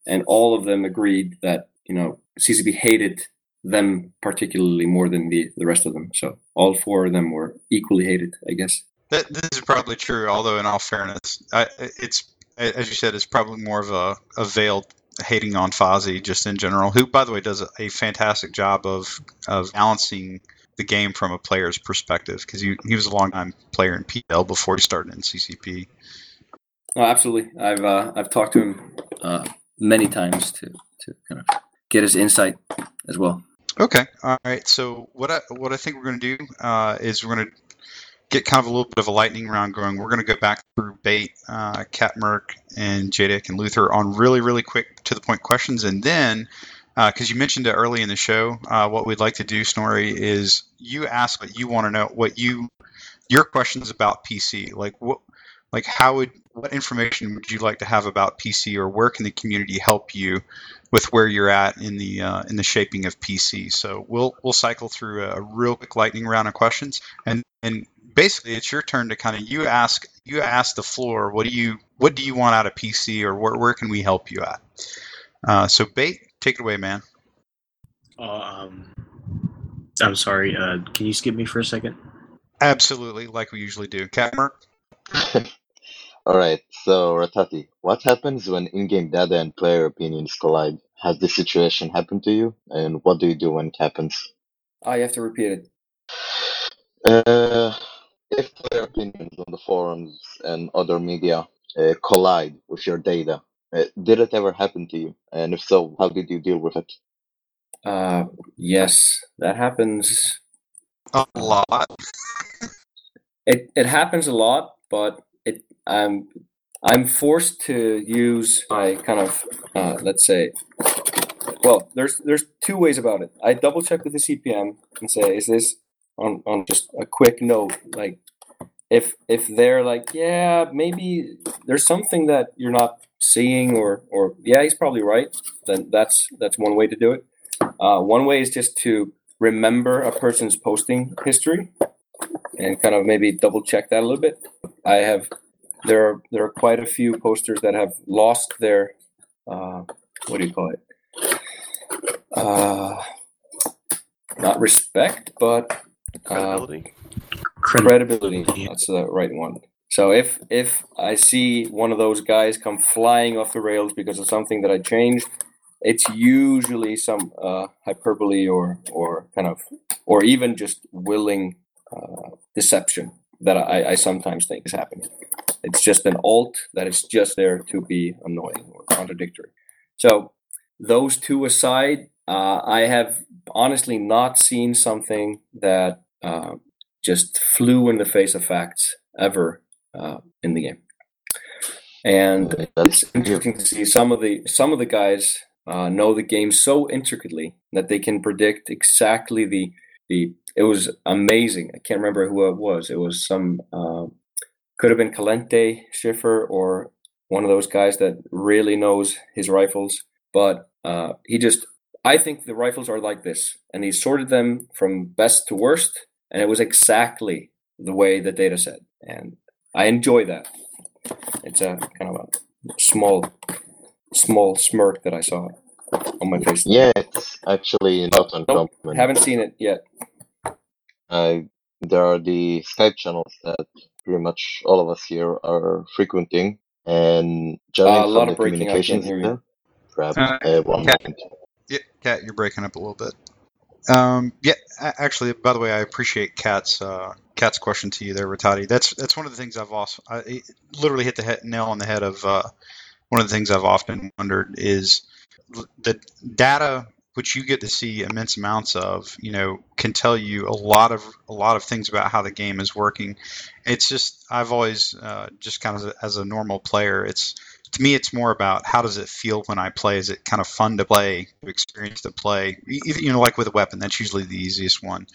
and all of them agreed that, you know, C C P hated them particularly more than the, the rest of them. So all four of them were equally hated, I guess. That, this is probably true, although in all fairness, I, it's, as you said, it's probably more of a, a veiled hating on Fozzie just in general, who, by the way, does a fantastic job of of balancing the game from a player's perspective, because he, he was a long-time player in P L before he started in C C P. Oh, absolutely. I've uh, I've talked to him uh, many times to, to kind of get his insight as well. Okay. All right. So what I, what I think we're going to do uh, is we're going to get kind of a little bit of a lightning round going. We're going to go back through Bate, uh, Catmerc, and Jadek and Luther on really, really quick to-the-point questions. And then, because uh, you mentioned it early in the show, uh, what we'd like to do, Snorri, is you ask what you want to know, what you your questions about P C. Like, what, like how would what information would you like to have about P C, or where can the community help you with where you're at in the uh, in the shaping of P C? So we'll we'll cycle through a, a real quick lightning round of questions, and and. Basically, it's your turn to kind of you ask you ask the floor. What do you what do you want out of P C, or where where can we help you at? Uh, so, Bate, take it away, man. Um, I'm sorry. Uh, can you skip me for a second? Absolutely, like we usually do. Catmerc. All right. So, Rattati, what happens when in-game data and player opinions collide? Has this situation happened to you, and what do you do when it happens? I have to repeat it. Uh, if player opinions on the forums and other media uh, collide with your data, uh, did it ever happen to you? And if so, how did you deal with it? Uh, yes, that happens a lot. It it happens a lot, but it I'm I'm forced to use my kind of uh, let's say. Well, there's there's two ways about it. I double check with the C P M and say, is this. On, on just a quick note, like if if they're like, yeah, maybe there's something that you're not seeing, or or yeah, he's probably right, then that's that's one way to do it. Uh, one way is just to remember a person's posting history and kind of maybe double check that a little bit. I have there are there are quite a few posters that have lost their uh, what do you call it? Uh, not respect, but credibility. Uh, credibility. That's the right one. So if if I see one of those guys come flying off the rails because of something that I changed, it's usually some uh, hyperbole or or kind of or even just willing uh, deception that I, I sometimes think is happening. It's just an alt that is just there to be annoying or contradictory. So those two aside, uh, I have honestly not seen something that uh, just flew in the face of facts ever uh, in the game. And it's interesting to see some of the some of the guys uh, know the game so intricately that they can predict exactly the the. It was amazing. I can't remember who it was. It was some uh, could have been Calente Schiffer or one of those guys that really knows his rifles. But uh, he just, I think the rifles are like this, and he sorted them from best to worst, and it was exactly the way the data said. And I enjoy that. It's a kind of a small, small smirk that I saw on my face. Yeah, it's actually not uncommon. Nope, haven't seen it yet. Uh, there are the Skype channels that pretty much all of us here are frequenting, and generally uh, a lot of breaking up. I can't hear you. Grab uh, uh, one Kat, moment. Yeah, Kat, you're breaking up a little bit. Um, yeah, actually, by the way, I appreciate Kat's uh, Kat's question to you there, Rattati. That's that's one of the things I've also I literally hit the head, nail on the head of uh, one of the things I've often wondered is the data which you get to see immense amounts of, you know, can tell you a lot of a lot of things about how the game is working. It's just I've always uh, just kind of as a normal player, it's. To me, it's more about how does it feel when I play? Is it kind of fun to play, to experience the play? You know, like with a weapon, that's usually the easiest one.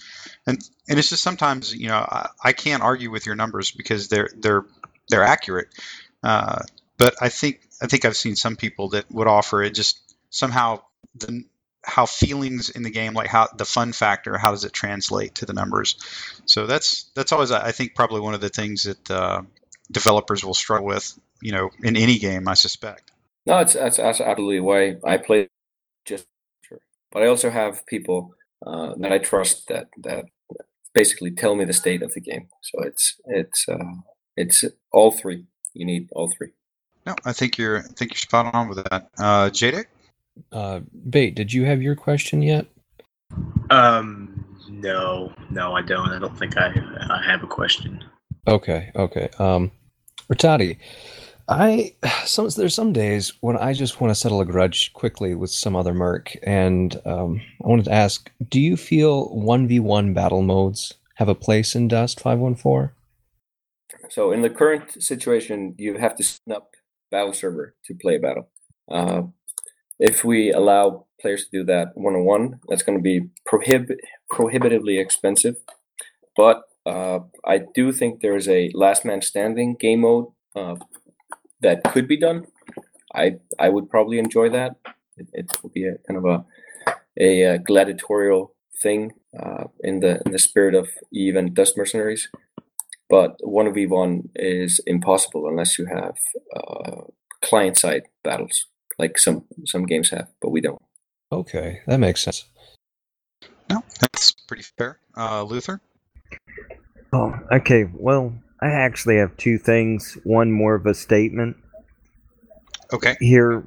And and it's just sometimes, you know, I, I can't argue with your numbers because they're they're they're accurate. Uh, but I think I think I've seen some people that would offer it just somehow the how feelings in the game, like how the fun factor, how does it translate to the numbers? So that's that's always I think probably one of the things that uh, developers will struggle with. You know, in any game, I suspect. No, it's, that's that's absolutely why I play. Just, but I also have people uh, that I trust that that basically tell me the state of the game. So it's it's uh, it's all three. You need all three. No, I think you're I think you're spot on with that, uh, Jadek. Uh, Bate, did you have your question yet? Um, no, no, I don't. I don't think I I have a question. Okay, okay. Um, Rattati. I some there's some days when I just want to settle a grudge quickly with some other merc, and um, I wanted to ask: do you feel one v one battle modes have a place in Dust five one four? So in the current situation, you have to sign up battle server to play a battle. Uh, if we allow players to do that one on one, that's going to be prohib- prohibitively expensive. But uh, I do think there is a last man standing game mode. Uh, That could be done. I I would probably enjoy that. It, it would be a kind of a a, a gladiatorial thing uh, in the in the spirit of Eve and Dust Mercenaries. But one v one is impossible unless you have uh, client side battles, like some some games have, but we don't. Okay, that makes sense. No, that's pretty fair, uh, Luther. Oh, okay. Well. I actually have two things, one more of a statement. Okay. Here.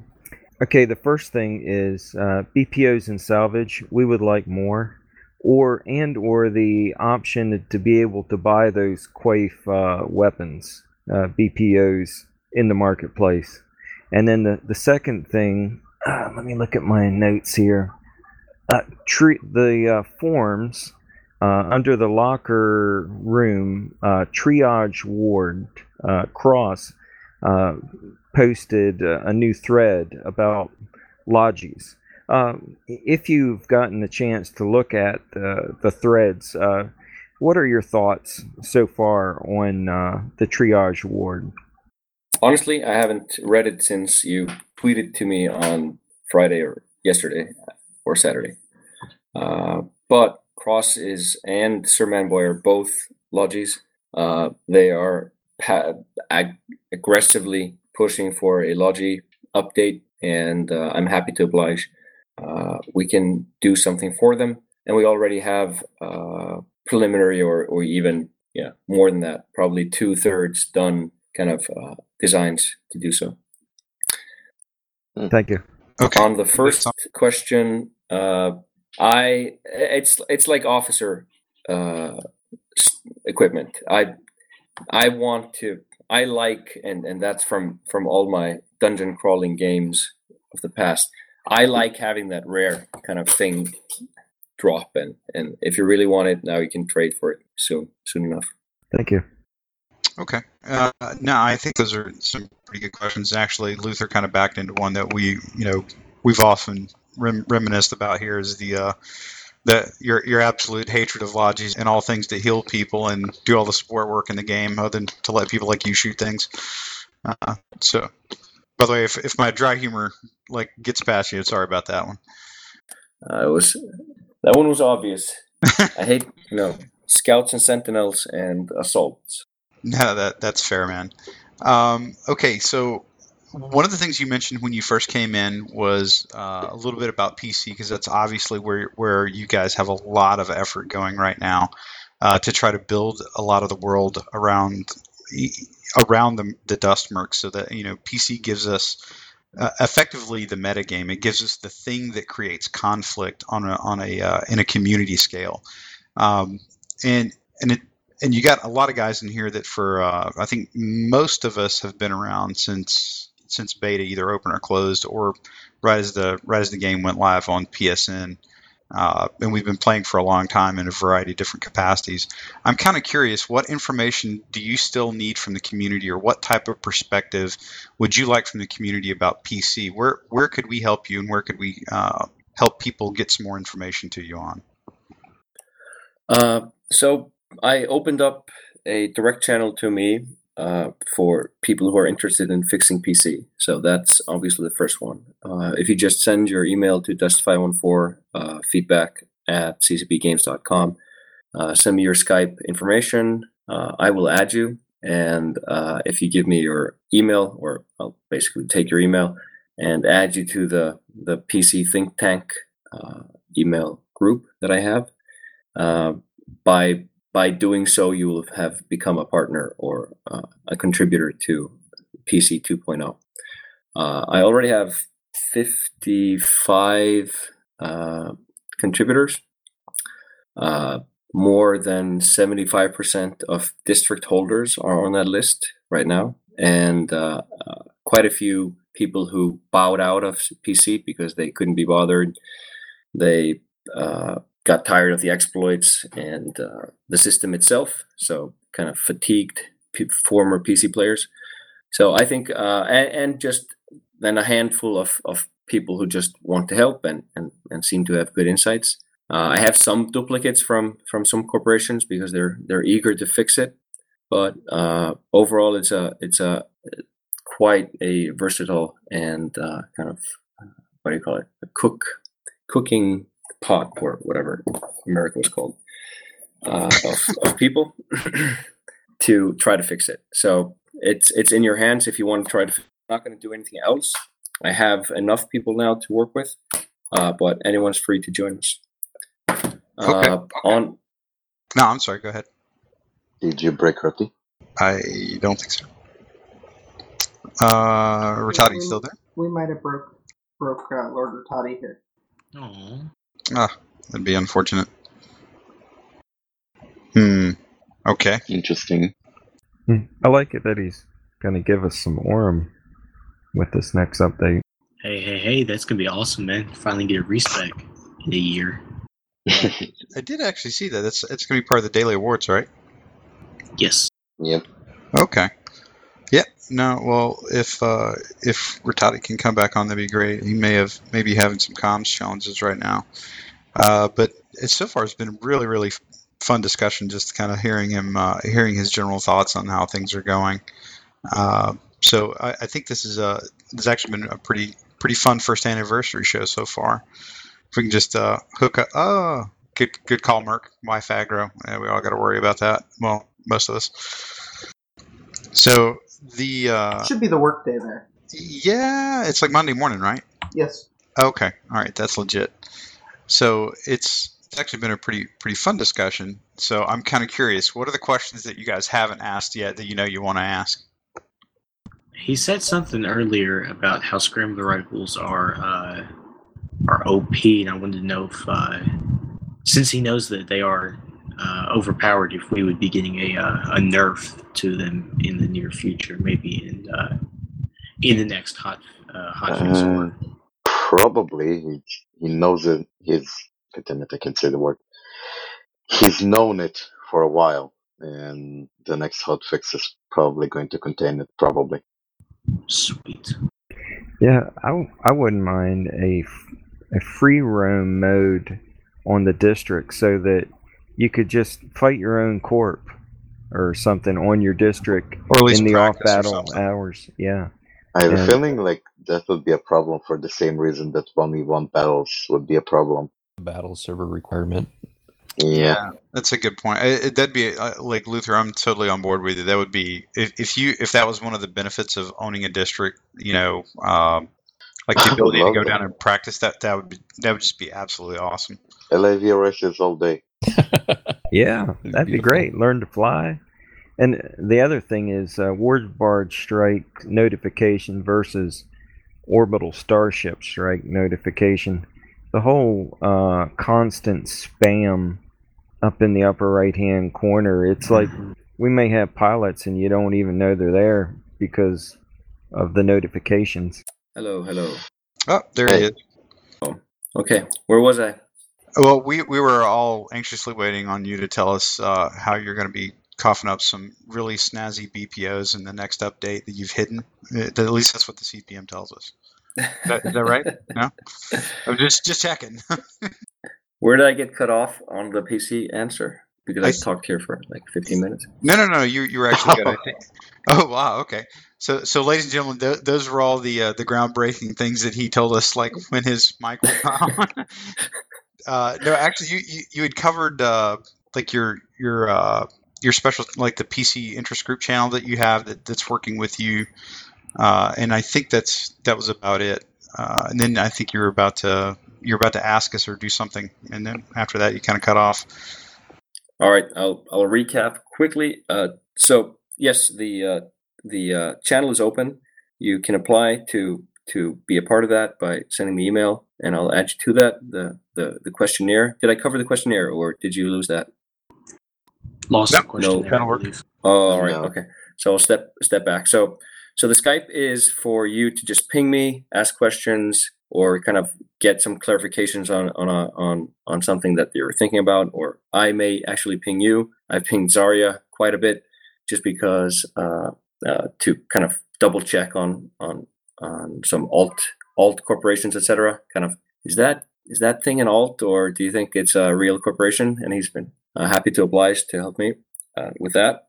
Okay, the first thing is uh, B P Os and salvage, we would like more, or and or the option to be able to buy those Quaif uh, weapons, uh, B P Os, in the marketplace. And then the, the second thing, uh, let me look at my notes here. Uh, treat the uh, forms... Uh, under the locker room, uh, triage ward, uh, Cross uh, posted uh, a new thread about lodges. Uh, if you've gotten the chance to look at uh, the threads, uh, what are your thoughts so far on uh, the triage ward? Honestly, I haven't read it since you tweeted to me on Friday or yesterday or Saturday. Uh, but Cross is and Sir Manboy are both lodges. Uh, they are pa- ag- aggressively pushing for a lodgy update, and uh, I'm happy to oblige. Uh, we can do something for them, and we already have uh, preliminary or, or even yeah more than that, probably two-thirds done kind of uh, designs to do so. Thank you. Okay. On the first question, uh, I it's it's like officer uh, equipment. I I want to I like and, and that's from, from all my dungeon crawling games of the past. I like having that rare kind of thing drop, and, and if you really want it, now you can trade for it soon soon enough. Thank you. Okay. Uh, no, I think those are some pretty good questions. Actually, Luther kind of backed into one that we, you know, we've often rem- reminisced about here is the uh, the your your absolute hatred of lodges and all things to heal people and do all the support work in the game, other than to let people like you shoot things. Uh, so, by the way, if if my dry humor like gets past you, sorry about that one. Uh, it was that one was obvious. I hate you know scouts and sentinels and assaults. No, that that's fair, man. Um, okay, so one of the things you mentioned when you first came in was uh, a little bit about P C, because that's obviously where where you guys have a lot of effort going right now uh, to try to build a lot of the world around around the the Dust Merc, so that you know P C gives us uh, effectively the metagame. It gives us the thing that creates conflict on a on a uh, in a community scale, um, and and it. And you got a lot of guys in here that for, uh, I think most of us have been around since since beta, either open or closed, or right as the right as the game went live on P S N. Uh, and we've been playing for a long time in a variety of different capacities. I'm kind of curious, what information do you still need from the community, or what type of perspective would you like from the community about P C? Where where could we help you, and where could we uh, help people get some more information to you on? Uh, so. I opened up a direct channel to me uh, for people who are interested in fixing P C. So that's obviously the first one. Uh, if you just send your email to dust five one four uh, feedback at c c p games dot com, uh, send me your Skype information. Uh, I will add you. And uh, if you give me your email, or I'll basically take your email and add you to the, the P C Think Tank uh, email group that I have. Uh, by By doing so, you will have become a partner or uh, a contributor to P C two point oh. Uh, I already have fifty-five uh, contributors. Uh, more than seventy-five percent of district holders are on that list right now. And uh, uh, quite a few people who bowed out of P C because they couldn't be bothered. They... Uh, got tired of the exploits and uh, the system itself, so kind of fatigued p- former P C players. So I think, uh, and, and just then a handful of, of people who just want to help and, and, and seem to have good insights. Uh, I have some duplicates from, from some corporations because they're they're eager to fix it, but uh, overall it's a it's a quite a versatile and uh, kind of what do you call it a cook cooking. pot or whatever America was called uh, of, of people to try to fix it. So it's it's in your hands if you want to try to. I'm not going to do anything else. I have enough people now to work with, uh, but anyone's free to join us. Uh, okay. okay. On. No, I'm sorry. Go ahead. Did you break Rattati? I don't think so. Uh, Rattati yeah, still there? We might have broke broke uh, Lord Rattati here. Oh. Ah, that'd be unfortunate. Hmm. Okay. Interesting. I like it that he's going to give us some O R M with this next update. Hey, hey, hey, that's going to be awesome, man. Finally get a respec in a year. I did actually see that. That's, it's going to be part of the daily awards, right? Yes. Yep. Okay. Yeah, no, well, if uh, if Rattati can come back on, that'd be great. He may have maybe having some comms challenges right now. Uh, but it's, so far, it's been a really, really fun discussion, just kind of hearing him, uh, hearing his general thoughts on how things are going. Uh, so I, I think this is a, this has actually been a pretty pretty fun first anniversary show so far. If we can just uh, hook up. Oh, good good call, Merc. Wife aggro. And we all got to worry about that. Well, most of us. So the uh, should be the work day there. Yeah, it's like Monday morning, right? Yes. Okay. All right. That's legit. So it's it's actually been a pretty pretty fun discussion. So I'm kind of curious. What are the questions that you guys haven't asked yet that you know you want to ask? He said something earlier about how scrambler rifles are uh, are O P, and I wanted to know if, uh, since he knows that they are uh, overpowered, if we would be getting a uh, a nerf to them in the near future, maybe in uh, in the next hot uh, hotfix uh, war. Probably, he he knows it. He's I can't say the word. He's known it for a while, and the next hotfix is probably going to contain it. Probably. Sweet. Yeah, I, I wouldn't mind a, a free roam mode on the district so that you could just fight your own corp or something on your district or in the off-battle hours. Yeah. I have and, a feeling like that would be a problem for the same reason that one v one battles would be a problem. Battle server requirement. Yeah. Yeah, that's a good point. I, it, that'd be uh, like Luther. I'm totally on board with you. That would be if, if you if that was one of the benefits of owning a district. You know, um, like the ability to go that. down and practice that. That would be that would just be absolutely awesome. L A V R Ss all day. Yeah, that'd be great. Learn to fly. And the other thing is uh, Ward Barge Strike notification versus Orbital Starship Strike notification. The whole uh, constant spam up in the upper right-hand corner, it's like we may have pilots and you don't even know they're there because of the notifications. Hello, hello. Oh, there hey. It is. Oh, okay. Where was I? Well, we, we were all anxiously waiting on you to tell us uh, how you're going to be coughing up some really snazzy B P Os in the next update that you've hidden. At least that's what the C P M tells us. Is that, is that right? No? I'm just, just checking. Where did I get cut off on the P C answer? Because I, I talked here for like fifteen minutes. No, no, no. You you were actually good, I think. Oh, wow. Okay. So, so ladies and gentlemen, th- those were all the uh, the groundbreaking things that he told us, like when his mic was on. uh, no, actually, you, you, you had covered uh, like your your uh, your special, like the P C interest group channel that you have that, that's working with you. Uh, and I think that's that was about it. Uh, and then I think you were about to you're about to ask us or do something, and then after that you kind of cut off. All right, I'll I'll recap quickly. Uh, so yes, the uh, the uh, channel is open. You can apply to to be a part of that by sending me email, and I'll add you to that. The the the questionnaire. Did I cover the questionnaire, or did you lose that? Lost no, the questionnaire. No, oh, all right, no. Okay. So I'll step step back. So. So the Skype is for you to just ping me, ask questions, or kind of get some clarifications on on a, on on something that you're thinking about. Or I may actually ping you. I've pinged Zarya quite a bit, just because uh, uh, to kind of double check on on on some alt alt corporations, et cetera. Kind of is that is that thing an alt, or do you think it's a real corporation? And he's been uh, happy to oblige to help me uh, with that.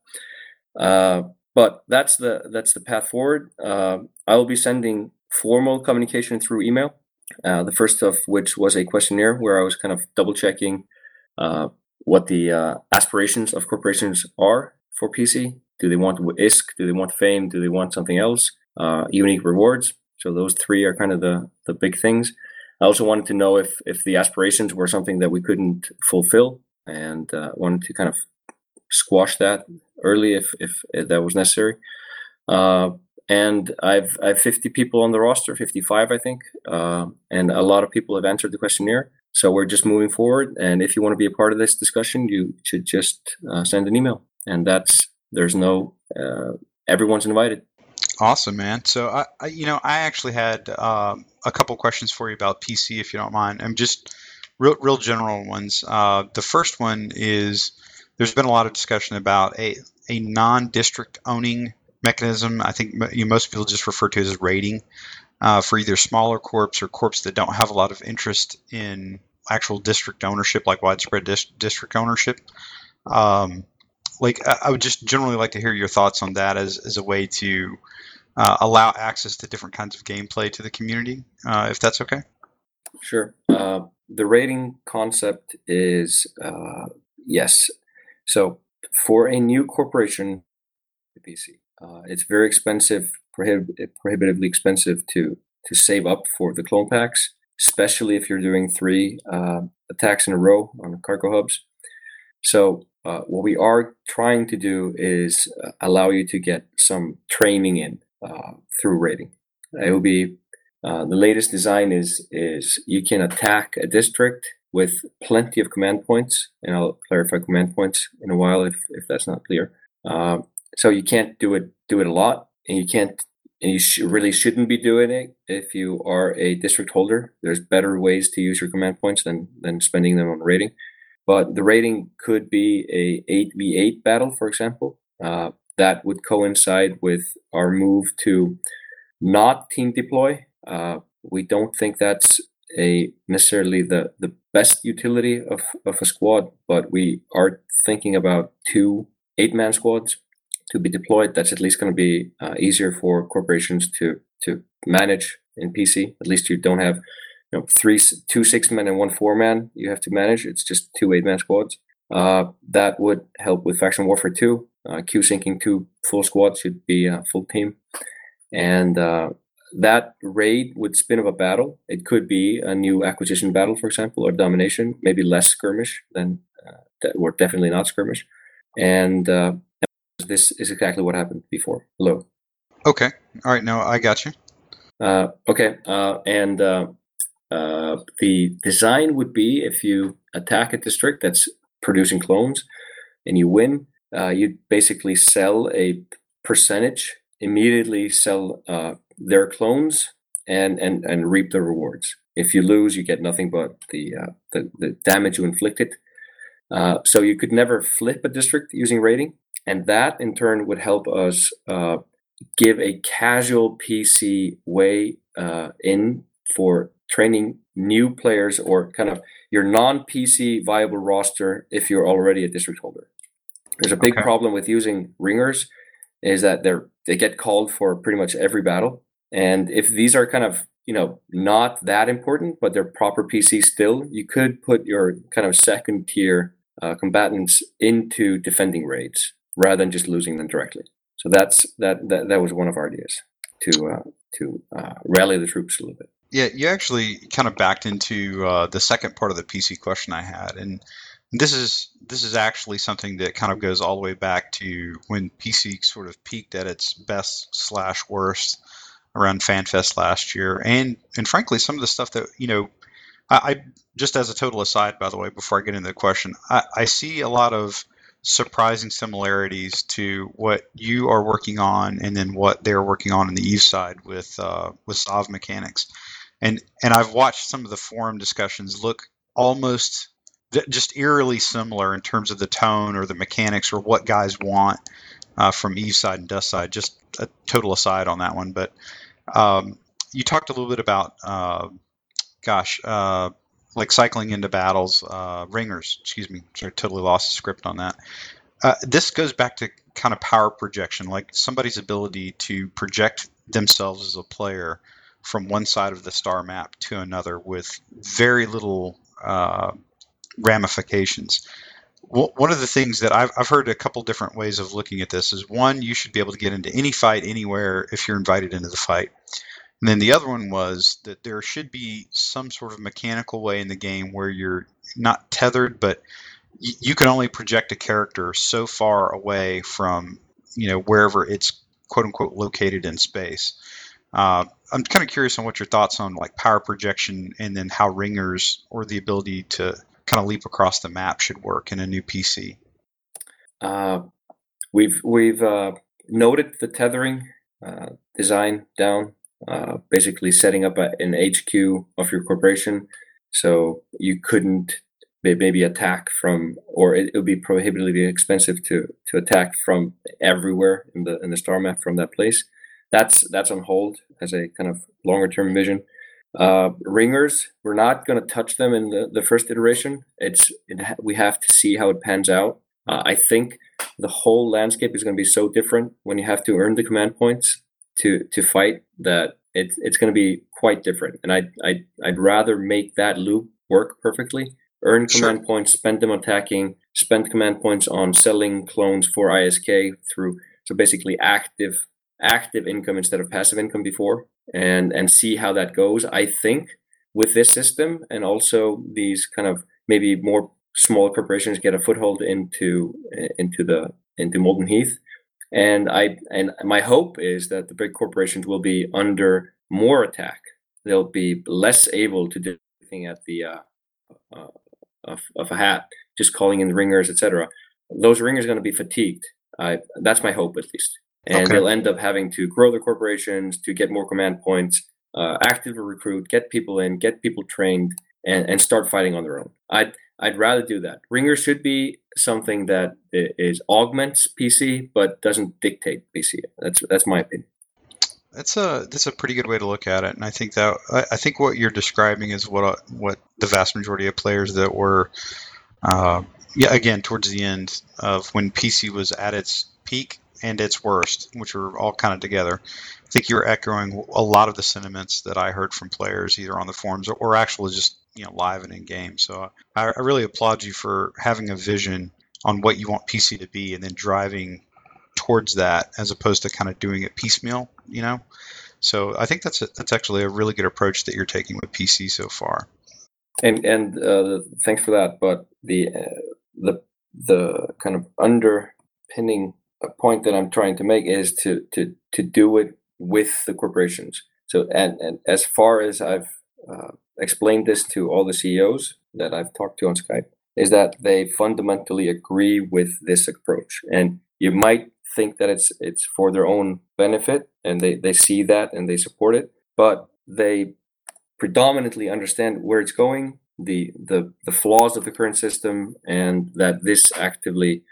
Uh, But that's the that's the path forward. Uh, I will be sending formal communication through email. Uh, the first of which was a questionnaire where I was kind of double checking uh, what the uh, aspirations of corporations are for P C. Do they want I S K? Do they want fame? Do they want something else? Uh, unique rewards. So those three are kind of the the big things. I also wanted to know if if the aspirations were something that we couldn't fulfill, and uh, wanted to kind of squash that early if, if that was necessary. Uh, and I've I've fifty people on the roster, fifty-five I think, uh, and a lot of people have answered the questionnaire. So we're just moving forward. And if you want to be a part of this discussion, you should just uh, send an email. And that's there's no uh, everyone's invited. Awesome, man. So I, I you know I actually had um, a couple questions for you about P C, if you don't mind. I'm just real real general ones. Uh, the first one is. There's been a lot of discussion about a, a non-district owning mechanism. I think you know, most people just refer to it as raiding uh, for either smaller corps or corps that don't have a lot of interest in actual district ownership, like widespread dis- district ownership. Um, like I, I would just generally like to hear your thoughts on that as, as a way to uh, allow access to different kinds of gameplay to the community, uh, if that's okay. Sure. Uh, the rating concept is uh, yes. So for a new corporation, the P C, uh, it's very expensive, prohib- prohibitively expensive to to save up for the clone packs, especially if you're doing three uh, attacks in a row on cargo hubs. So uh, what we are trying to do is uh, allow you to get some training in uh, through raiding. It will be uh, the latest design is is you can attack a district with plenty of command points, and I'll clarify command points in a while if, if that's not clear. Uh, so you can't do it do it a lot, and you can't and you sh- really shouldn't be doing it if you are a district holder. There's better ways to use your command points than than spending them on raiding. But the raiding could be a eight v eight battle, for example. Uh, that would coincide with our move to not team deploy. Uh, we don't think that's a necessarily the, the best utility of, of a squad, but we are thinking about two eight-man squads to be deployed. That's at least going to be uh, easier for corporations to, to manage in P C. At least you don't have... You know, three, two six-man and one four-man you have to manage. It's just two eight-man squads. Uh, that would help with Faction Warfare two. Uh, Q-syncing two full squads should be a full team. And uh, that raid would spin up a battle. It could be a new acquisition battle, for example, or domination, maybe less skirmish than, uh, or definitely not skirmish. And uh, this is exactly what happened before. Hello. Okay. All right. Now I got you. Uh, okay. Uh, and... Uh, Uh, the design would be if you attack a district that's producing clones and you win, uh, you basically sell a percentage, immediately sell uh, their clones and, and, and reap the rewards. If you lose, you get nothing but the uh, the, the damage you inflicted. Uh, so you could never flip a district using raiding. And that in turn would help us uh, give a casual P C way uh, in for training new players or kind of your non-P C viable roster if you're already a district holder. There's a big okay. problem with using ringers is that they're they get called for pretty much every battle. And if these are kind of, you know, not that important, but they're proper P C still, you could put your kind of second tier uh, combatants into defending raids rather than just losing them directly. So that's that that, that was one of our ideas to uh, to uh, rally the troops a little bit. Yeah, you actually kind of backed into uh, the second part of the P C question I had, and this is this is actually something that kind of goes all the way back to when P C sort of peaked at its best slash worst around FanFest last year, and and frankly some of the stuff that you know, I, I just as a total aside by the way before I get into the question, I, I see a lot of surprising similarities to what you are working on, and then what they're working on in the Eve side with uh, with Sov mechanics. And and I've watched some of the forum discussions look almost th- just eerily similar in terms of the tone or the mechanics or what guys want uh, from Eve's side and Dust side. Just a total aside on that one. But um, you talked a little bit about, uh, gosh, uh, like cycling into battles, uh, ringers, excuse me. Sorry, totally lost the script on that. Uh, this goes back to kind of power projection, like somebody's ability to project themselves as a player from one side of the star map to another with very little uh, ramifications. Well, one of the things that I've, I've heard a couple different ways of looking at this is one, you should be able to get into any fight anywhere if you're invited into the fight. And then the other one was that there should be some sort of mechanical way in the game where you're not tethered, but y- you can only project a character so far away from, you know, wherever it's quote unquote located in space. Uh, I'm kind of curious on what your thoughts on like power projection and then how ringers or the ability to kind of leap across the map should work in a new P C. Uh, we've we've uh, noted the tethering uh, design down, uh, basically setting up a, an H Q of your corporation so you couldn't maybe attack from, or it, it would be prohibitively expensive to to attack from everywhere in the in the star map from that place. That's that's on hold as a kind of longer term vision. Uh, ringers, we're not going to touch them in the, the first iteration. It's it ha- we have to see how it pans out. Uh, I think the whole landscape is going to be so different when you have to earn the command points to to fight that it's it's going to be quite different. And I'd, I'd, I'd rather make that loop work perfectly, earn command sure. points, spend them attacking, spend command points on selling clones for I S K through, so basically active active income instead of passive income before, and, and see how that goes. I think with this system, and also these kind of maybe more small corporations get a foothold into into the into Molden Heath, and I and my hope is that the big corporations will be under more attack. They'll be less able to do anything at the uh, uh, of of a hat, just calling in the ringers, et cetera. Those ringers are going to be fatigued. Uh, that's my hope, at least, and okay. they'll end up having to grow their corporations to get more command points, uh, actively recruit, get people in, get people trained, and, and start fighting on their own. I. I'd rather do that. Ringer should be something that is augments P C, but doesn't dictate P C. That's that's my opinion. That's a that's a pretty good way to look at it, and I think that I, I think what you're describing is what what the vast majority of players that were, uh, yeah, again towards the end of when P C was at its peak and its worst, which were all kind of together. I think you were echoing a lot of the sentiments that I heard from players, either on the forums or, or actually just. You know, live and in game. So I, I really applaud you for having a vision on what you want P C to be, and then driving towards that as opposed to kind of doing it piecemeal. You know, so I think that's a, that's actually a really good approach that you're taking with P C so far. And and uh, thanks for that. But the uh, the the kind of underpinning point that I'm trying to make is to to to do it with the corporations. So and and as far as I've uh, explained this to all the C E Os that I've talked to on Skype, is that they fundamentally agree with this approach. And you might think that it's it's for their own benefit, and they, they see that and they support it, but they predominantly understand where it's going, the the, the flaws of the current system, and that this actively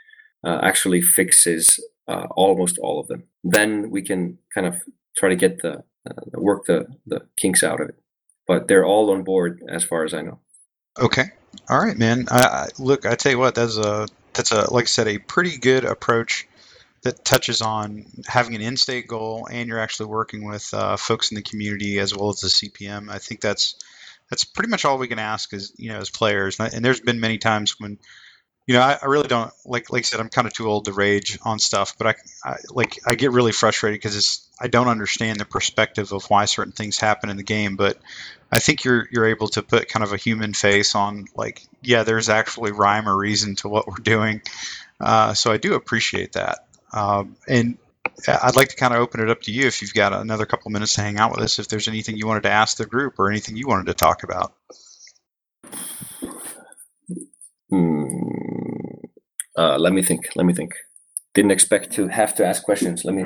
uh, actually fixes uh, almost all of them. Then we can kind of try to get the uh, work the, the kinks out of it. But they're all on board, as far as I know. Okay, all right, man. I, I, look, I tell you what, that's a that's a like I said, a pretty good approach that touches on having an in-state goal, and you're actually working with uh, folks in the community as well as the C P M. I think that's that's pretty much all we can ask, as you know, as players. And, I, and there's been many times when, you know, I, I really don't like like I said, I'm kind of too old to rage on stuff, but I, I like I get really frustrated because it's. I don't understand the perspective of why certain things happen in the game, but I think you're you're able to put kind of a human face on, like, yeah, there's actually rhyme or reason to what we're doing. Uh, so I do appreciate that. Um, and I'd like to kind of open it up to you if you've got another couple minutes to hang out with us, if there's anything you wanted to ask the group or anything you wanted to talk about. Mm, uh, let me think. Let me think. Didn't expect to have to ask questions. Let me...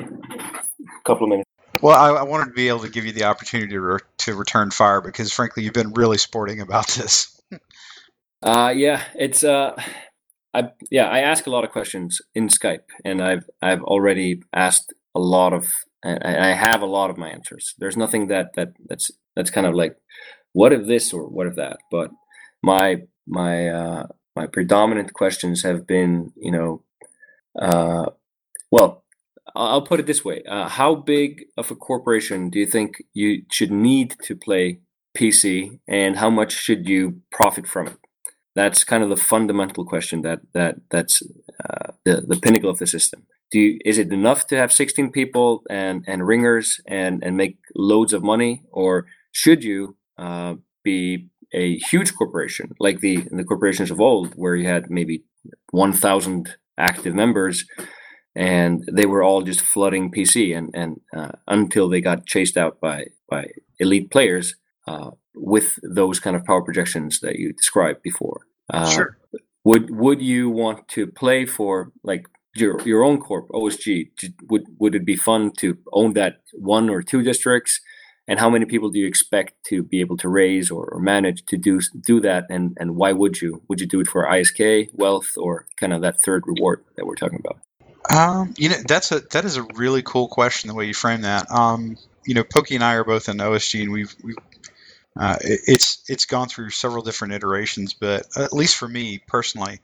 couple of minutes. Well, I, I wanted to be able to give you the opportunity to, re- to return fire because, frankly, you've been really sporting about this. uh yeah, it's uh, I yeah, I ask a lot of questions in Skype, and I've I've already asked a lot of, and I have a lot of my answers. There's nothing that that that's that's kind of like, what if this or what if that? But my my uh, my predominant questions have been, you know, uh, well. I'll put it this way. Uh, how big of a corporation do you think you should need to play P C, and how much should you profit from it? That's kind of the fundamental question that that that's uh, the, the pinnacle of the system. Do you, is it enough to have sixteen people and, and ringers and, and make loads of money, or should you uh, be a huge corporation like the, the corporations of old, where you had maybe one thousand active members, and they were all just flooding P C, and and uh, until they got chased out by by elite players uh, with those kind of power projections that you described before. Uh, sure. Would would you want to play for like your your own corp O S G? Would would it be fun to own that one or two districts? And how many people do you expect to be able to raise or, or manage to do do that? And and why would you would you do it for I S K, wealth, or kind of that third reward that we're talking about? Um, you know, that's a that is a really cool question, the way you frame that. Um, you know, Pokey and I are both in O S G, and we've we've uh, it, it's it's gone through several different iterations. But at least for me personally,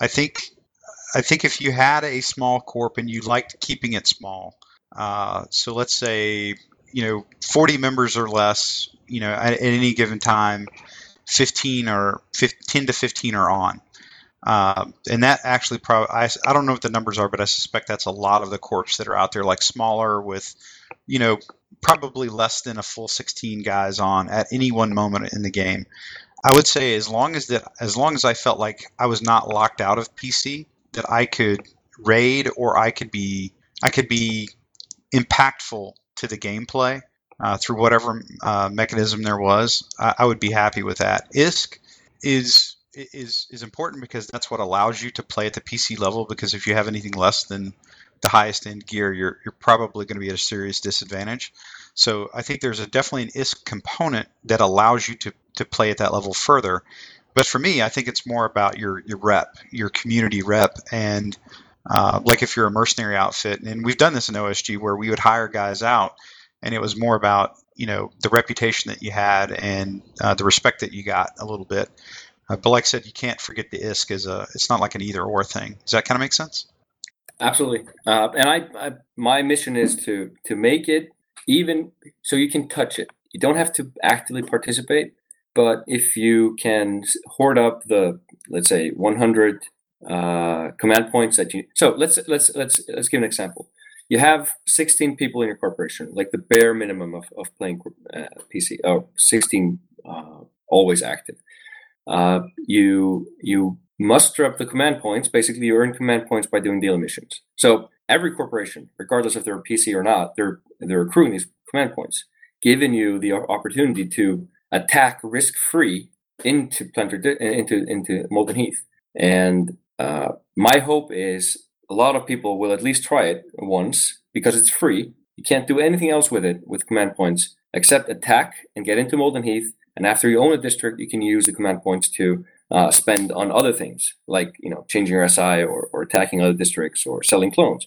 I think I think if you had a small corp and you liked keeping it small, uh, so let's say you know, forty members or less, you know, at, at any given time, fifteen or fifteen, ten to fifteen are on. Uh, and that actually probably, I, I don't know what the numbers are, but I suspect that's a lot of the corps that are out there, like smaller with, you know, probably less than a full sixteen guys on at any one moment in the game. I would say as long as that, as long as I felt like I was not locked out of P C, that I could raid or I could be, I could be impactful to the gameplay uh, through whatever uh, mechanism there was, I, I would be happy with that. I S K is is is important because that's what allows you to play at the P C level. Because if you have anything less than the highest end gear, you're you're probably going to be at a serious disadvantage. So I think there's a definitely an I S K component that allows you to to play at that level further. But for me, I think it's more about your your rep, your community rep, and uh, like if you're a mercenary outfit, and we've done this in O S G where we would hire guys out, and it was more about, you know, the reputation that you had and uh, the respect that you got a little bit. Uh, but like I said, you can't forget the I S K is a, it's not like an either or thing. Does that kind of make sense? Absolutely. Uh, and I, I, my mission is to, to make it even so you can touch it. You don't have to actively participate, but if you can hoard up the, let's say, one hundred uh, command points that you, so let's, let's, let's, let's give an example. You have sixteen people in your corporation, like the bare minimum of, of playing uh, P C, or sixteen uh, always active. Uh, you you muster up the command points. Basically, you earn command points by doing dealer missions. So every corporation, regardless if they're a P C or not, they're they're accruing these command points, giving you the opportunity to attack risk-free into planter, into into Molden Heath. And uh, my hope is a lot of people will at least try it once because it's free. You can't do anything else with it with command points except attack and get into Molden Heath. And after you own a district, you can use the command points to uh, spend on other things, like, you know, changing your S I or, or attacking other districts or selling clones.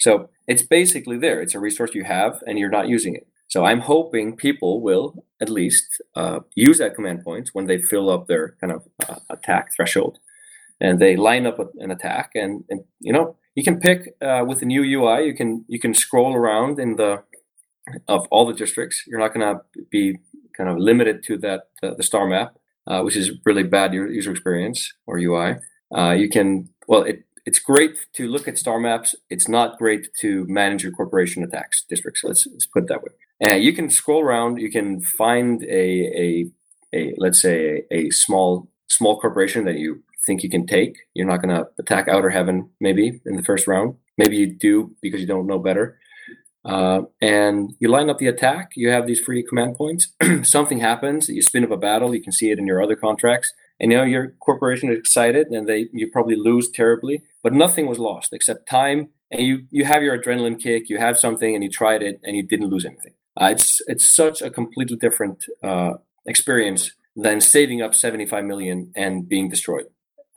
So it's basically there. It's a resource you have, and you're not using it. So I'm hoping people will at least uh, use that command points when they fill up their kind of uh, attack threshold, and they line up an attack. And, and you know, you can pick uh, with the new U I. You can you can scroll around in the of all the districts. You're not going to be kind of limited to that uh, the star map, uh, which is really bad user experience or U I. Uh, you can, well, it, it's great to look at star maps. It's not great to manage your corporation attacks districts. Let's, let's put it that way. And you can scroll around. You can find a a, a let's say a, a small small corporation that you think you can take. You're not going to attack Outer Heaven maybe in the first round. Maybe you do because you don't know better. Uh, and you line up the attack, you have these free command points, something happens, you spin up a battle, you can see it in your other contracts, and you know your corporation is excited, and they you probably lose terribly, but nothing was lost except time, and you, you have your adrenaline kick, you have something, and you tried it, and you didn't lose anything. Uh, it's it's such a completely different uh, experience than saving up seventy-five million and being destroyed.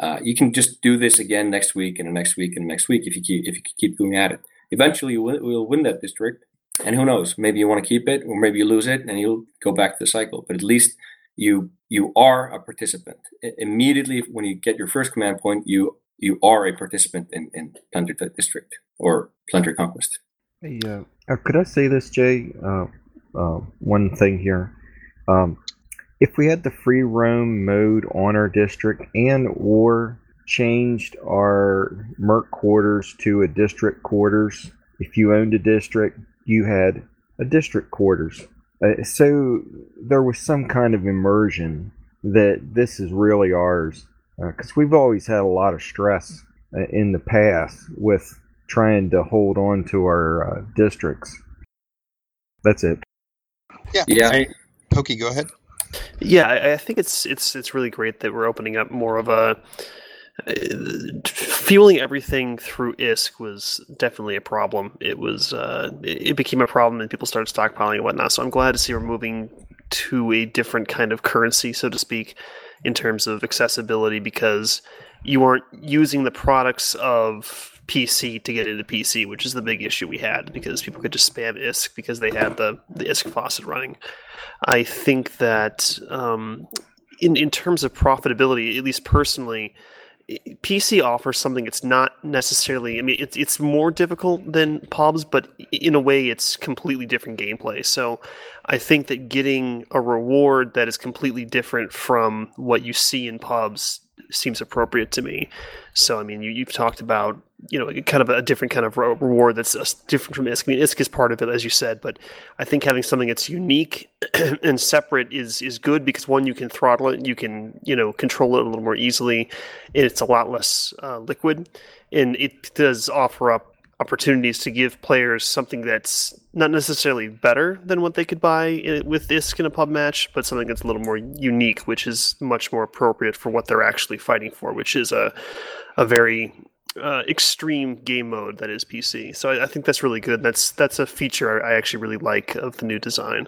Uh, you can just do this again next week, and the next week, and the next week, if you keep, if you keep going at it. Eventually, you will win that district, and who knows? Maybe you want to keep it, or maybe you lose it, and you'll go back to the cycle. But at least you you are a participant. I- immediately, when you get your first command point, you you are a participant in, in Plunder District or Plunder Conquest. Hey, uh, could I say this, Jay? Uh, uh, one thing here. Um, if we had the free roam mode on our district and or changed our merc quarters to a district quarters. If you owned a district, you had a district quarters. Uh, so there was some kind of immersion that this is really ours, because uh, we've always had a lot of stress uh, in the past with trying to hold on to our uh, districts. That's it. Yeah. Yeah. I, Pokey, go ahead. Yeah, I, I think it's it's it's really great that we're opening up more of a. Fueling everything through I S K was definitely a problem. It was, uh, it became a problem, and people started stockpiling and whatnot. So I'm glad to see we're moving to a different kind of currency, so to speak, in terms of accessibility, because you aren't using the products of P C to get into P C, which is the big issue we had, because people could just spam I S K because they had the the I S K faucet running. I think that um, in in terms of profitability, at least personally. P C offers something it's not necessarily, I mean, it's it's more difficult than P O Bs, but in a way it's completely different gameplay. So I think that getting a reward that is completely different from what you see in P O Bs seems appropriate to me. So, I mean, you, you've talked about, you know, kind of a different kind of reward that's different from I S K. I mean, I S K is part of it, as you said, but I think having something that's unique and separate is is good because, one, you can throttle it, you can, you know, control it a little more easily, and it's a lot less uh, liquid, and it does offer up opportunities to give players something that's not necessarily better than what they could buy with I S K in a pub match, but something that's a little more unique, which is much more appropriate for what they're actually fighting for, which is a a very uh, extreme game mode that is P C. So I, I think that's really good. That's that's a feature I actually really like of the new design.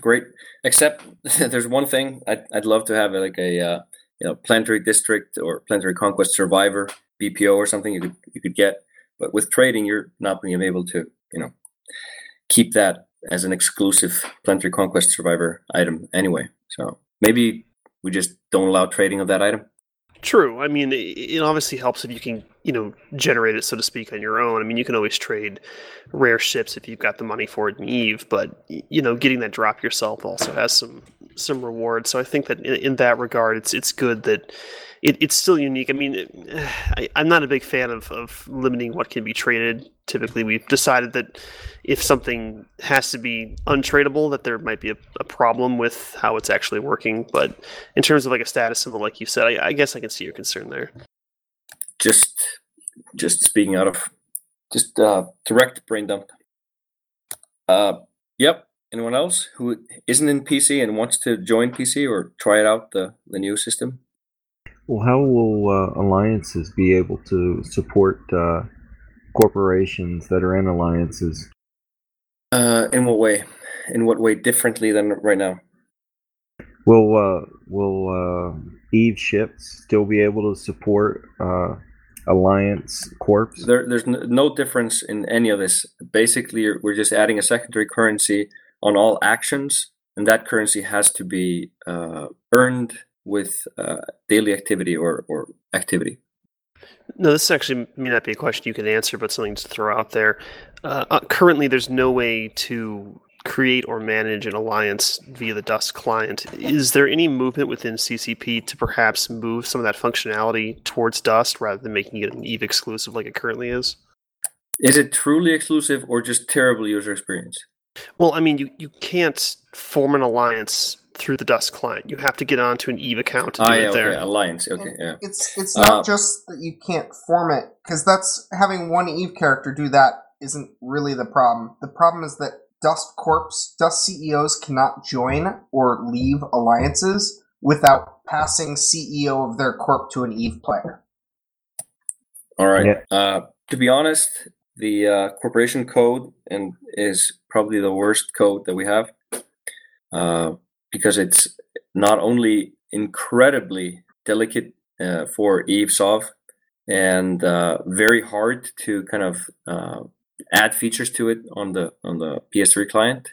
Great, except there's one thing I'd, I'd love to have, like a uh, you know planetary district or planetary conquest survivor B P O or something you could you could get, but with trading you're not being able to you know keep that as an exclusive Planetary Conquest Survivor item anyway. So maybe we just don't allow trading of that item. True. I mean, it obviously helps if you can you know generate it, so to speak, on your own. I mean, you can always trade rare ships if you've got the money for it in Eve, but you know getting that drop yourself also has some some reward. So I think that in, in that regard, it's it's good that. It, it's still unique. I mean, it, I, I'm not a big fan of, of limiting what can be traded. Typically, we've decided that if something has to be untradeable, that there might be a, a problem with how it's actually working. But in terms of like a status symbol, like you said, I, I guess I can see your concern there. Just, just speaking out of, just uh, direct brain dump. Uh, yep. Anyone else who isn't in P C and wants to join P C or try it out the, the new system? Well, how will uh, alliances be able to support uh, corporations that are in alliances? Uh, in what way? In what way differently than right now? Will uh, will uh, Eve ships still be able to support uh, alliance corps? There, there's no difference in any of this. Basically, we're just adding a secondary currency on all actions, and that currency has to be uh, earned with uh, daily activity or, or activity. No, this actually may not be a question you can answer, but something to throw out there. Uh, uh, currently, there's no way to create or manage an alliance via the Dust client. Is there any movement within C C P to perhaps move some of that functionality towards Dust rather than making it an Eve exclusive like it currently is? Is it truly exclusive or just terrible user experience? Well, I mean, you, you can't form an alliance through the Dust client. You have to get onto an Eve account to do ah, yeah, it there. Okay. Alliance, okay, yeah. It's it's not uh, just that you can't form it, because that's having one Eve character do that isn't really the problem. The problem is that Dust Corps, Dust C E Os cannot join or leave alliances without passing C E O of their corp to an Eve player. All right. Yeah. Uh, to be honest, the uh, corporation code and is probably the worst code that we have. Uh, because it's not only incredibly delicate uh, for EVE-S O V and uh, very hard to kind of uh, add features to it on the on the P S three client,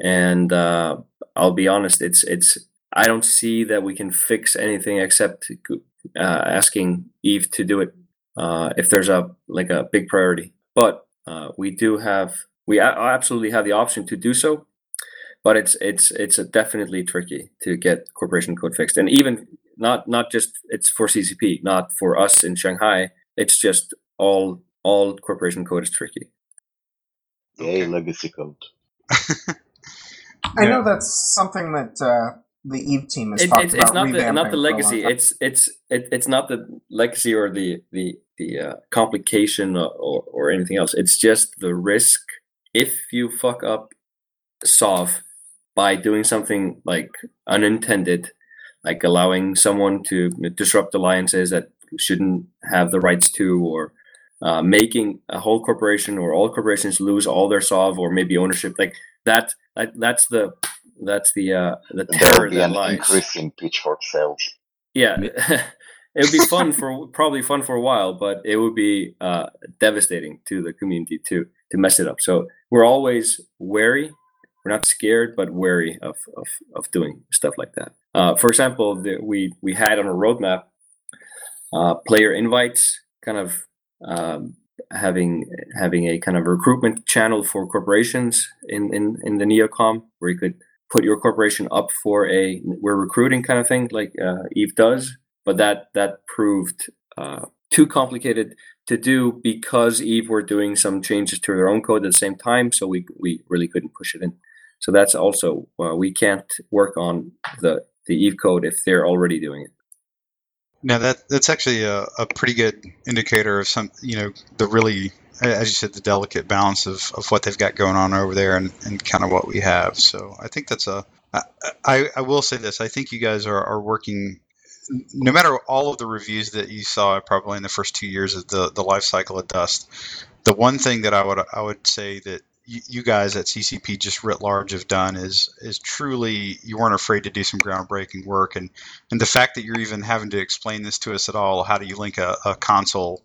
and uh, I'll be honest, it's it's I don't see that we can fix anything except uh, asking EVE to do it uh, if there's a like a big priority. But uh, we do have we absolutely have the option to do so. But it's it's it's a definitely tricky to get corporation code fixed, and even not not just it's for C C P, not for us in Shanghai. It's just all all corporation code is tricky. All legacy code. I yeah. know that's something that uh, the Eve team is talking about. It's not the not the legacy. It's it's it, it's not the legacy or the the the uh, complication or, or or anything else. It's just the risk if you fuck up S O V. By doing something like unintended, like allowing someone to disrupt alliances that shouldn't have the rights to, or uh, making a whole corporation or all corporations lose all their S O V or maybe ownership, like that. that that's the that's the uh, the terror that lies. Increasing pitchfork sales. Yeah, it would be fun for probably fun for a while, but it would be uh, devastating to the community to to mess it up. So we're always wary. We're not scared, but wary of of, of doing stuff like that. Uh, for example, the, we we had on a roadmap uh, player invites, kind of um, having having a kind of recruitment channel for corporations in, in, in the Neocom, where you could put your corporation up for a we're recruiting kind of thing, like uh, Eve does. But that that proved uh, too complicated to do because Eve were doing some changes to their own code at the same time, so we we really couldn't push it in. So that's also uh, we can't work on the the Eve code if they're already doing it. Now that that's actually a, a pretty good indicator of some, you know, the really, as you said, the delicate balance of, of what they've got going on over there and, and kind of what we have. So I think that's a I, I will say this. I think you guys are, are working. No matter all of the reviews that you saw probably in the first two years of the, the life cycle of Dust, the one thing that I would I would say that you, you guys at C C P just writ large have done is is truly you weren't afraid to do some groundbreaking work. And, and the fact that you're even having to explain this to us at all, how do you link a, a console,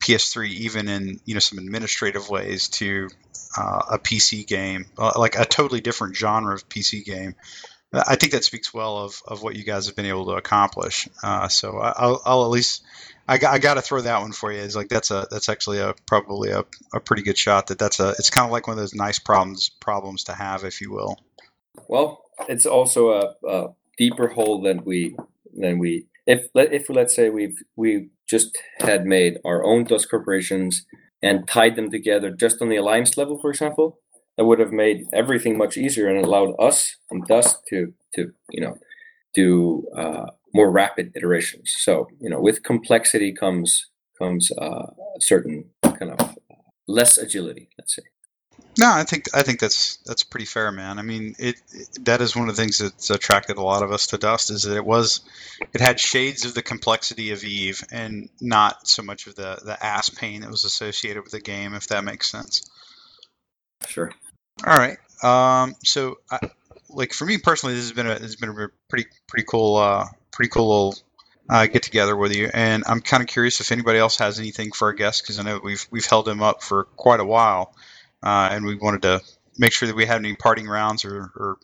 P S three, even in, you know, some administrative ways to uh, a P C game, uh, like a totally different genre of P C game, I think that speaks well of, of what you guys have been able to accomplish. Uh, so I'll, I'll at least I got, I got to throw that one for you. It's like that's a that's actually a probably a, a pretty good shot. That that's a it's kind of like one of those nice problems problems to have, if you will. Well, it's also a, a deeper hole than we than we if if let's say we've we just had made our own Dust corporations and tied them together just on the alliance level, for example. That would have made everything much easier and allowed us and Dust to, to you know, do uh, more rapid iterations. So, you know, with complexity comes comes uh, a certain kind of less agility, let's say. No, I think I think that's that's pretty fair, man. I mean, it, it that is one of the things that's attracted a lot of us to Dust is that it was it had shades of the complexity of Eve and not so much of the the ass pain that was associated with the game, if that makes sense. Sure. All right. Um, so, I, like for me personally, this has been a this has been a pretty pretty cool uh, pretty cool little uh, get together with you, and I'm kind of curious if anybody else has anything for our guest because I know we've we've held him up for quite a while, uh, and we wanted to make sure that we had any parting rounds or, or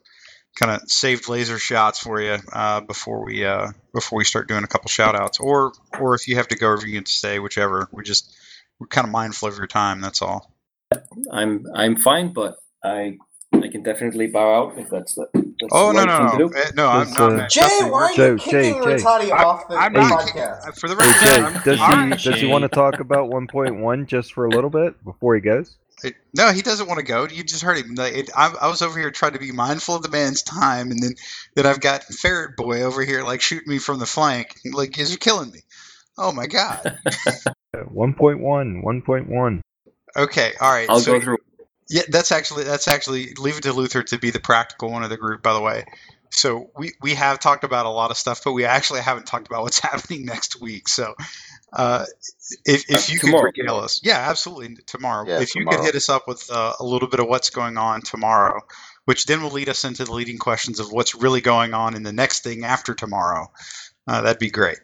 kind of saved laser shots for you uh, before we uh, before we start doing a couple shout outs, or or if you have to go or you can stay, whichever. We just we're kind of mindful of your time. That's all. I'm I'm fine, but I I can definitely bow out if that's the. That's oh the no no no uh, no! I'm not. Uh, Jay, why are you Jay, kicking Rattati off the I'm not podcast? Kicking, for the record, hey, Jay, I'm does he does Jay. he want to talk about one point one just for a little bit before he goes? It, no, he doesn't want to go. You just heard him. It, I, I was over here trying to be mindful of the man's time, and then that I've got Ferret Boy over here like shooting me from the flank. Like, you're killing me. Oh my god. one point one, one point one Okay, all right. I'll so, go through. Yeah, that's actually that's actually leave it to Luther to be the practical one of the group. By the way, so we, we have talked about a lot of stuff, but we actually haven't talked about what's happening next week. So, uh, if if you uh, could regale us, yeah, absolutely tomorrow. Yeah, if tomorrow. You could hit us up with uh, a little bit of what's going on tomorrow, which then will lead us into the leading questions of what's really going on in the next thing after tomorrow. Uh, that'd be great.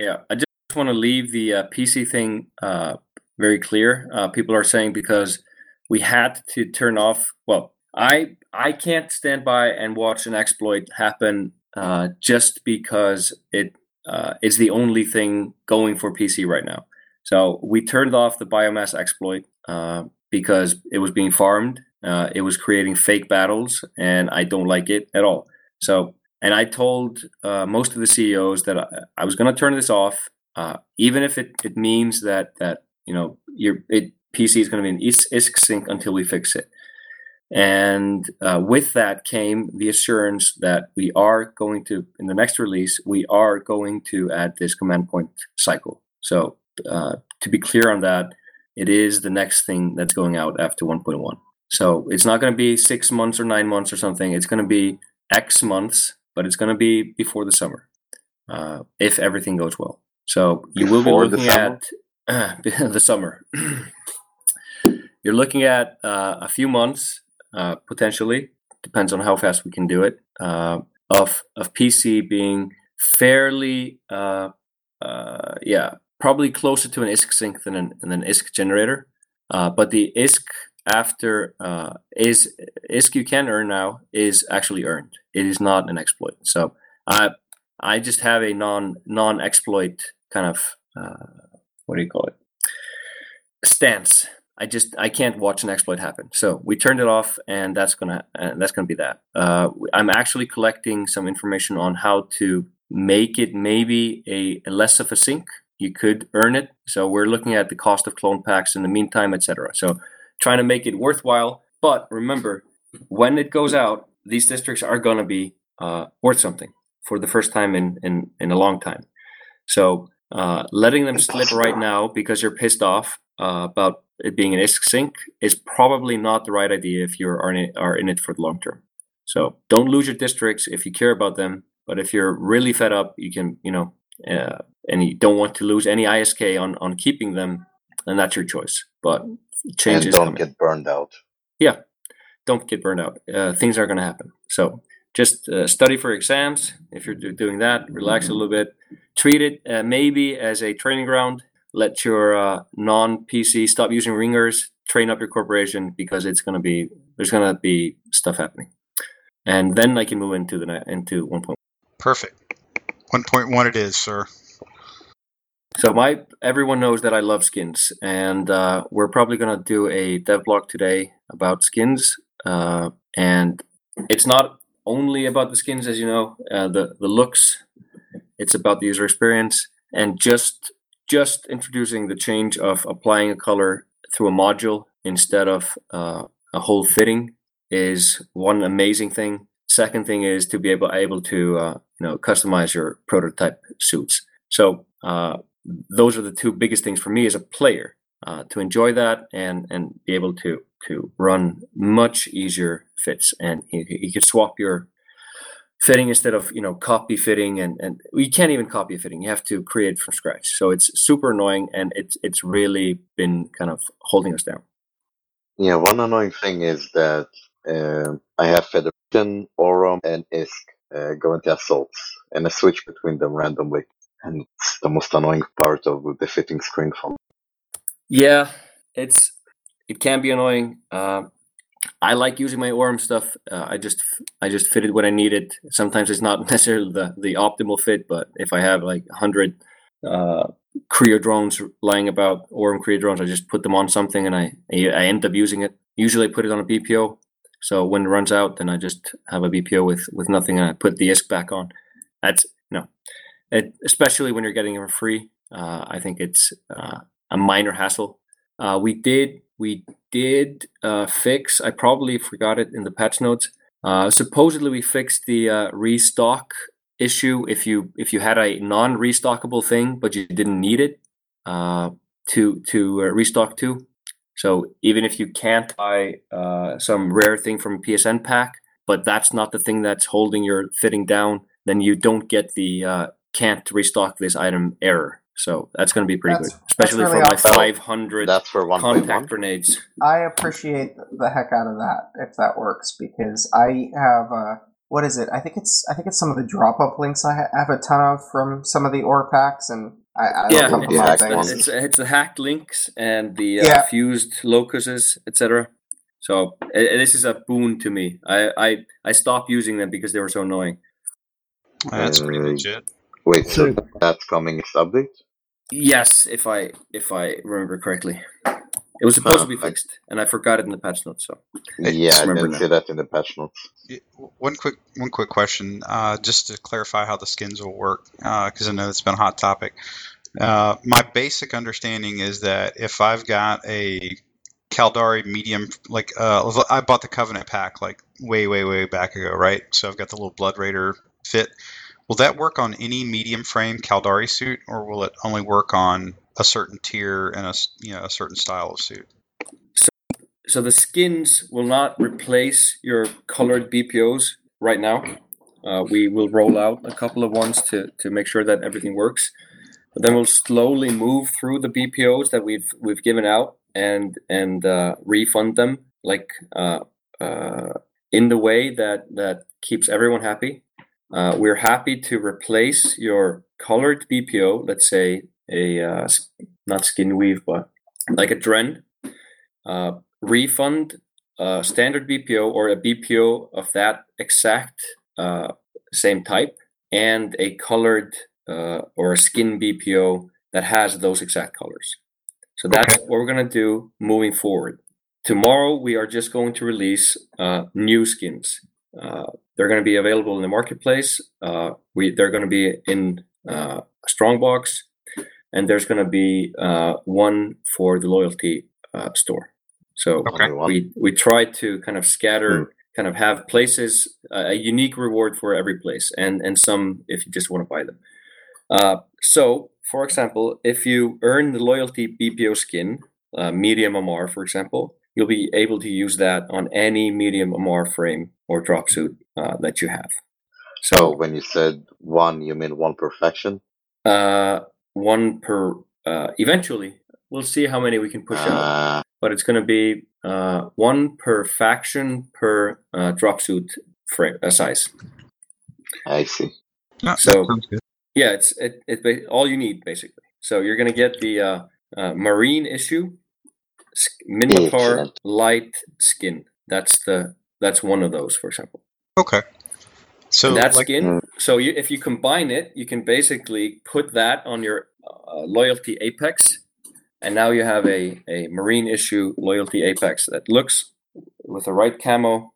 Yeah, I just want to leave the uh, P C thing. Uh, Very clear. Uh, people are saying because we had to turn off. Well, I I can't stand by and watch an exploit happen uh, just because it uh, is the only thing going for P C right now. So we turned off the biomass exploit uh, because it was being farmed. Uh, it was creating fake battles, and I don't like it at all. So, and I told uh, most of the C E Os that I, I was going to turn this off, uh, even if it, it means that that. You know, your it, P C is going to be in ISK sync until we fix it. And uh, with that came the assurance that we are going to, in the next release, we are going to add this command point cycle. So uh, to be clear on that, it is the next thing that's going out after one point one. So it's not going to be six months or nine months or something. It's going to be X months, but it's going to be before the summer, uh, if everything goes well. So you will be looking at... the summer. You're looking at uh, a few months, uh, potentially, depends on how fast we can do it, uh, of of P C being fairly, uh, uh, yeah, probably closer to an ISK sync than an, than an ISK generator. Uh, but the ISK after uh, is ISK you can earn now is actually earned. It is not an exploit. So I I just have a non non exploit kind of uh, what do you call it? Stance. I just I can't watch an exploit happen. So we turned it off, and that's gonna uh, that's gonna be that. Uh, I'm actually collecting some information on how to make it maybe a, a less of a sink. You could earn it. So we're looking at the cost of clone packs in the meantime, et cetera. So trying to make it worthwhile. But remember, when it goes out, these districts are going to be uh, worth something for the first time in in, in a long time. So uh, letting them slip right now because you're pissed off uh, about it being an ISK sync is probably not the right idea if you are in it, are in it for the long term. So don't lose your districts if you care about them. But if you're really fed up, you can, you know, uh, and you don't want to lose any I S K on, on keeping them, then that's your choice. But change is coming. Don't get burned out. Yeah, don't get burned out. Uh, things are going to happen. So just uh, study for exams. If you're do- doing that, relax mm-hmm. a little bit. Treat it uh, maybe as a training ground. Let your uh, non-P C stop using ringers. Train up your corporation because it's going to be there's going to be stuff happening. And then I can move into the into one point one. Perfect. one point one it is, sir. So my everyone knows that I love skins, and uh, we're probably going to do a dev blog today about skins. Uh, and it's not only about the skins, as you know, uh, the the looks. It's about the user experience, and just just introducing the change of applying a color through a module instead of uh, a whole fitting is one amazing thing. Second thing is to be able able to uh, you know customize your prototype suits. So uh, those are the two biggest things for me as a player uh, to enjoy that and and be able to to run much easier fits. And you, you could swap your fitting instead of you know copy fitting and and you can't even copy a fitting. You have to create from scratch. So it's super annoying and it's it's really been kind of holding us down. Yeah, one annoying thing is that. Uh, I have Federation, Aurum, and I S K uh, going to assaults, and I switch between them randomly, and it's the most annoying part of the fitting screen for me. Yeah, it's it can be annoying. Uh, I like using my Aurum stuff. Uh, I just I just fit it when I need it. Sometimes it's not necessarily the, the optimal fit, but if I have like one hundred uh, Creo drones lying about, Aurum Creo drones, I just put them on something, and I I end up using it. Usually I put it on a B P O. So when it runs out, then I just have a B P O with, with nothing, and I put the I S K back on. That's no, it, especially when you're getting it for free. Uh, I think it's uh, a minor hassle. Uh, we did we did uh, fix. I probably forgot it in the patch notes. Uh, supposedly we fixed the uh, restock issue if you if you had a non-restockable thing but you didn't need it uh, to to uh, restock to. So even if you can't buy uh, some rare thing from a P S N pack, but that's not the thing that's holding your fitting down, then you don't get the uh, can't restock this item error. So that's going to be pretty that's, good, especially really for my awesome. five hundred that's for contact grenades. I appreciate the heck out of that if that works, because I have uh, what is it? I think it's I think it's some of the drop up links I have a ton of from some of the ore packs and. I, I yeah, don't it's, it's, it's the hacked links and the uh, yeah. fused locuses, et cetera. So uh, this is a boon to me. I, I, I stopped using them because they were so annoying. That's uh, pretty legit. Wait, so that's coming next update? Yes, if I if I remember correctly, it was supposed uh, to be fixed, I, and I forgot it in the patch notes. So I yeah, I didn't see that in the patch notes. One quick, one quick question, uh, just to clarify how the skins will work, because uh, I know it's been a hot topic. Uh, my basic understanding is that if I've got a Caldari medium, like uh, I bought the Covenant pack like way, way, way back ago, right? So I've got the little Blood Raider fit. Will that work on any medium frame Caldari suit, or will it only work on a certain tier and a you know a certain style of suit? So, so the skins will not replace your colored B P Os right now. Uh, we will roll out a couple of ones to, to make sure that everything works. But then we'll slowly move through the B P Os that we've we've given out and and uh, refund them like uh, uh, in the way that that keeps everyone happy. Uh, we're happy to replace your colored B P O, let's say a uh, not skin weave, but like a Dren, uh, refund a standard B P O or a B P O of that exact uh, same type and a colored uh, or a skin B P O that has those exact colors. So that's what we're going to do moving forward. Tomorrow, we are just going to release uh, new skins. Uh, they're going to be available in the marketplace. Uh, we They're going to be in uh, a Strongbox, and there's going to be uh, one for the loyalty uh, store. So okay. we, we try to kind of scatter, mm. kind of have places, uh, a unique reward for every place, and, and some if you just want to buy them. Uh, so, for example, if you earn the loyalty B P O skin, uh, medium M R, for example, you'll be able to use that on any medium M R frame or drop suit uh, that you have. So, so when you said one, you mean one per faction? Uh, one per, uh, eventually. We'll see how many we can push uh, out. But it's going to be uh, one per faction per uh, drop suit frame, uh, size. I see. So, yeah, it's it, it all you need, basically. So you're going to get the uh, uh, Marine issue, Minotaur light skin. That's the that's one of those, for example. Okay. So that like, skin. So you, if you combine it, you can basically put that on your uh, loyalty apex, and now you have a, a Marine issue loyalty apex that looks with the right camo,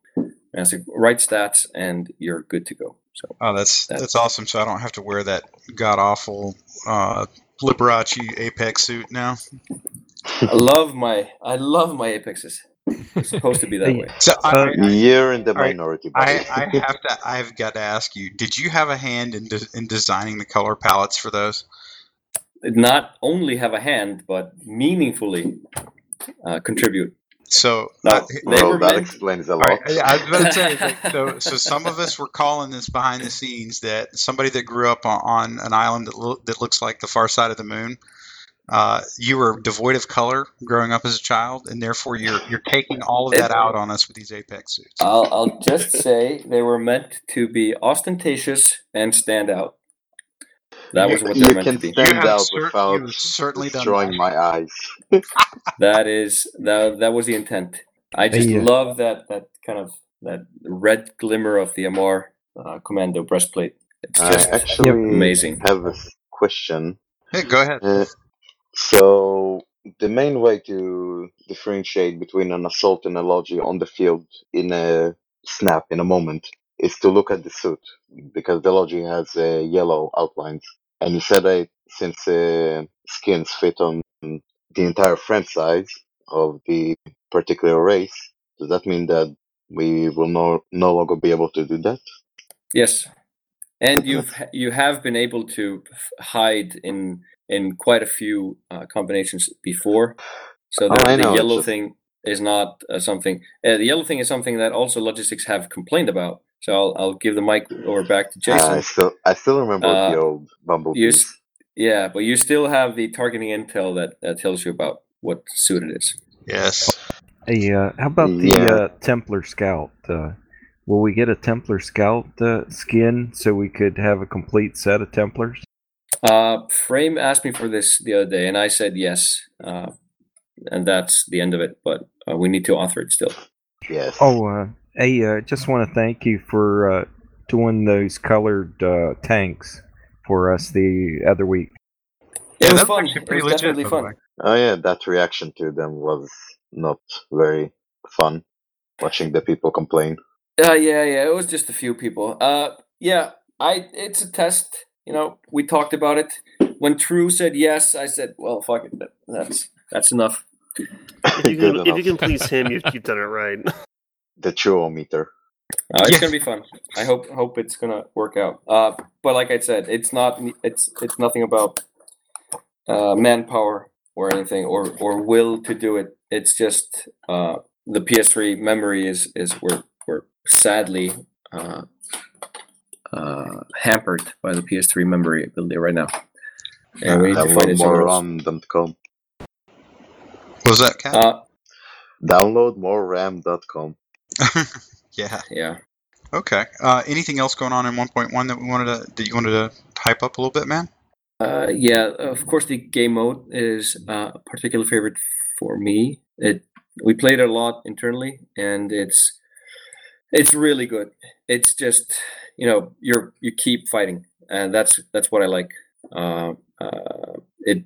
has the right stats, and you're good to go. So oh, that's, that's that's awesome. So I don't have to wear that god awful uh, Liberace Apex suit now. I love my I love my Apexes. It's supposed to be that way. So I, I, you're in the minority. I, I have to. I've got to ask you. Did you have a hand in de- in designing the color palettes for those? Not only have a hand, but meaningfully uh, contribute. So no, they well, were that meant, explains a lot. Right, I was about to say, so, so some of us were calling this behind the scenes that somebody that grew up on, on an island that, lo- that looks like the far side of the moon, uh, you were devoid of color growing up as a child, and therefore you're you're taking all of that out on us with these Apex suits. I'll, I'll just say they were meant to be ostentatious and stand out. That was what they meant to be. You can stand out without destroying my eyes. That is that. That was the intent. I just yeah. love that that kind of that red glimmer of the M R uh, Commando breastplate. It's just I actually amazing. Have a question. Hey, go ahead. Uh, so the main way to differentiate between an assault and a logi on the field in a snap in a moment is to look at the suit, because the logi has uh, yellow outlines. And you said that since uh, skins fit on the entire frame size of the particular race, does that mean that we will no, no longer be able to do that? Yes. And you've, you have been able to hide in in quite a few uh, combinations before. So the, oh, the yellow Just... thing is not uh, something... Uh, the yellow thing is something that also logistics have complained about. So I'll, I'll give the mic over back to Jason. Uh, I, still, I still remember uh, the old Bumblebee. Yeah, but you still have the targeting intel that, that tells you about what suit it is. Yes. Hey, uh, how about yeah. the uh, Templar Scout? Uh, will we get a Templar Scout uh, skin so we could have a complete set of Templars? Uh, Frame asked me for this the other day, and I said yes. Uh, and that's the end of it, but uh, we need to author it still. Yes. Oh, uh... Hey, I uh, just want to thank you for uh, doing those colored uh, tanks for us the other week. Yeah, it was fun. It was definitely fun. Oh, yeah, that reaction to them was not very fun, watching the people complain. Uh, yeah, yeah, it was just a few people. Uh, yeah, I. It's a test. You know, we talked about it. When True said yes, I said, well, fuck it. That's, that's enough. If you, can, enough. If you can please him, you've, you've done it right. The churrometer. Uh, it's yes. gonna be fun. I hope hope it's gonna work out. Uh, but like I said, it's not it's it's nothing about uh, manpower or anything or, or will to do it. It's just uh, the P S three memory is is we're we're sadly uh, uh, hampered by the P S three memory ability right now. And uh, we need to find more ram dot com. What was that, Kat? Uh, Download more ram dot com. yeah, yeah. Okay. Uh, anything else going on in one point one that we wanted to that you wanted to hype up a little bit, man? Uh, yeah. Of course, the game mode is uh, a particular favorite for me. It we played it a lot internally, and it's it's really good. It's just you know you're you keep fighting. and that's that's what I like. Uh, uh, it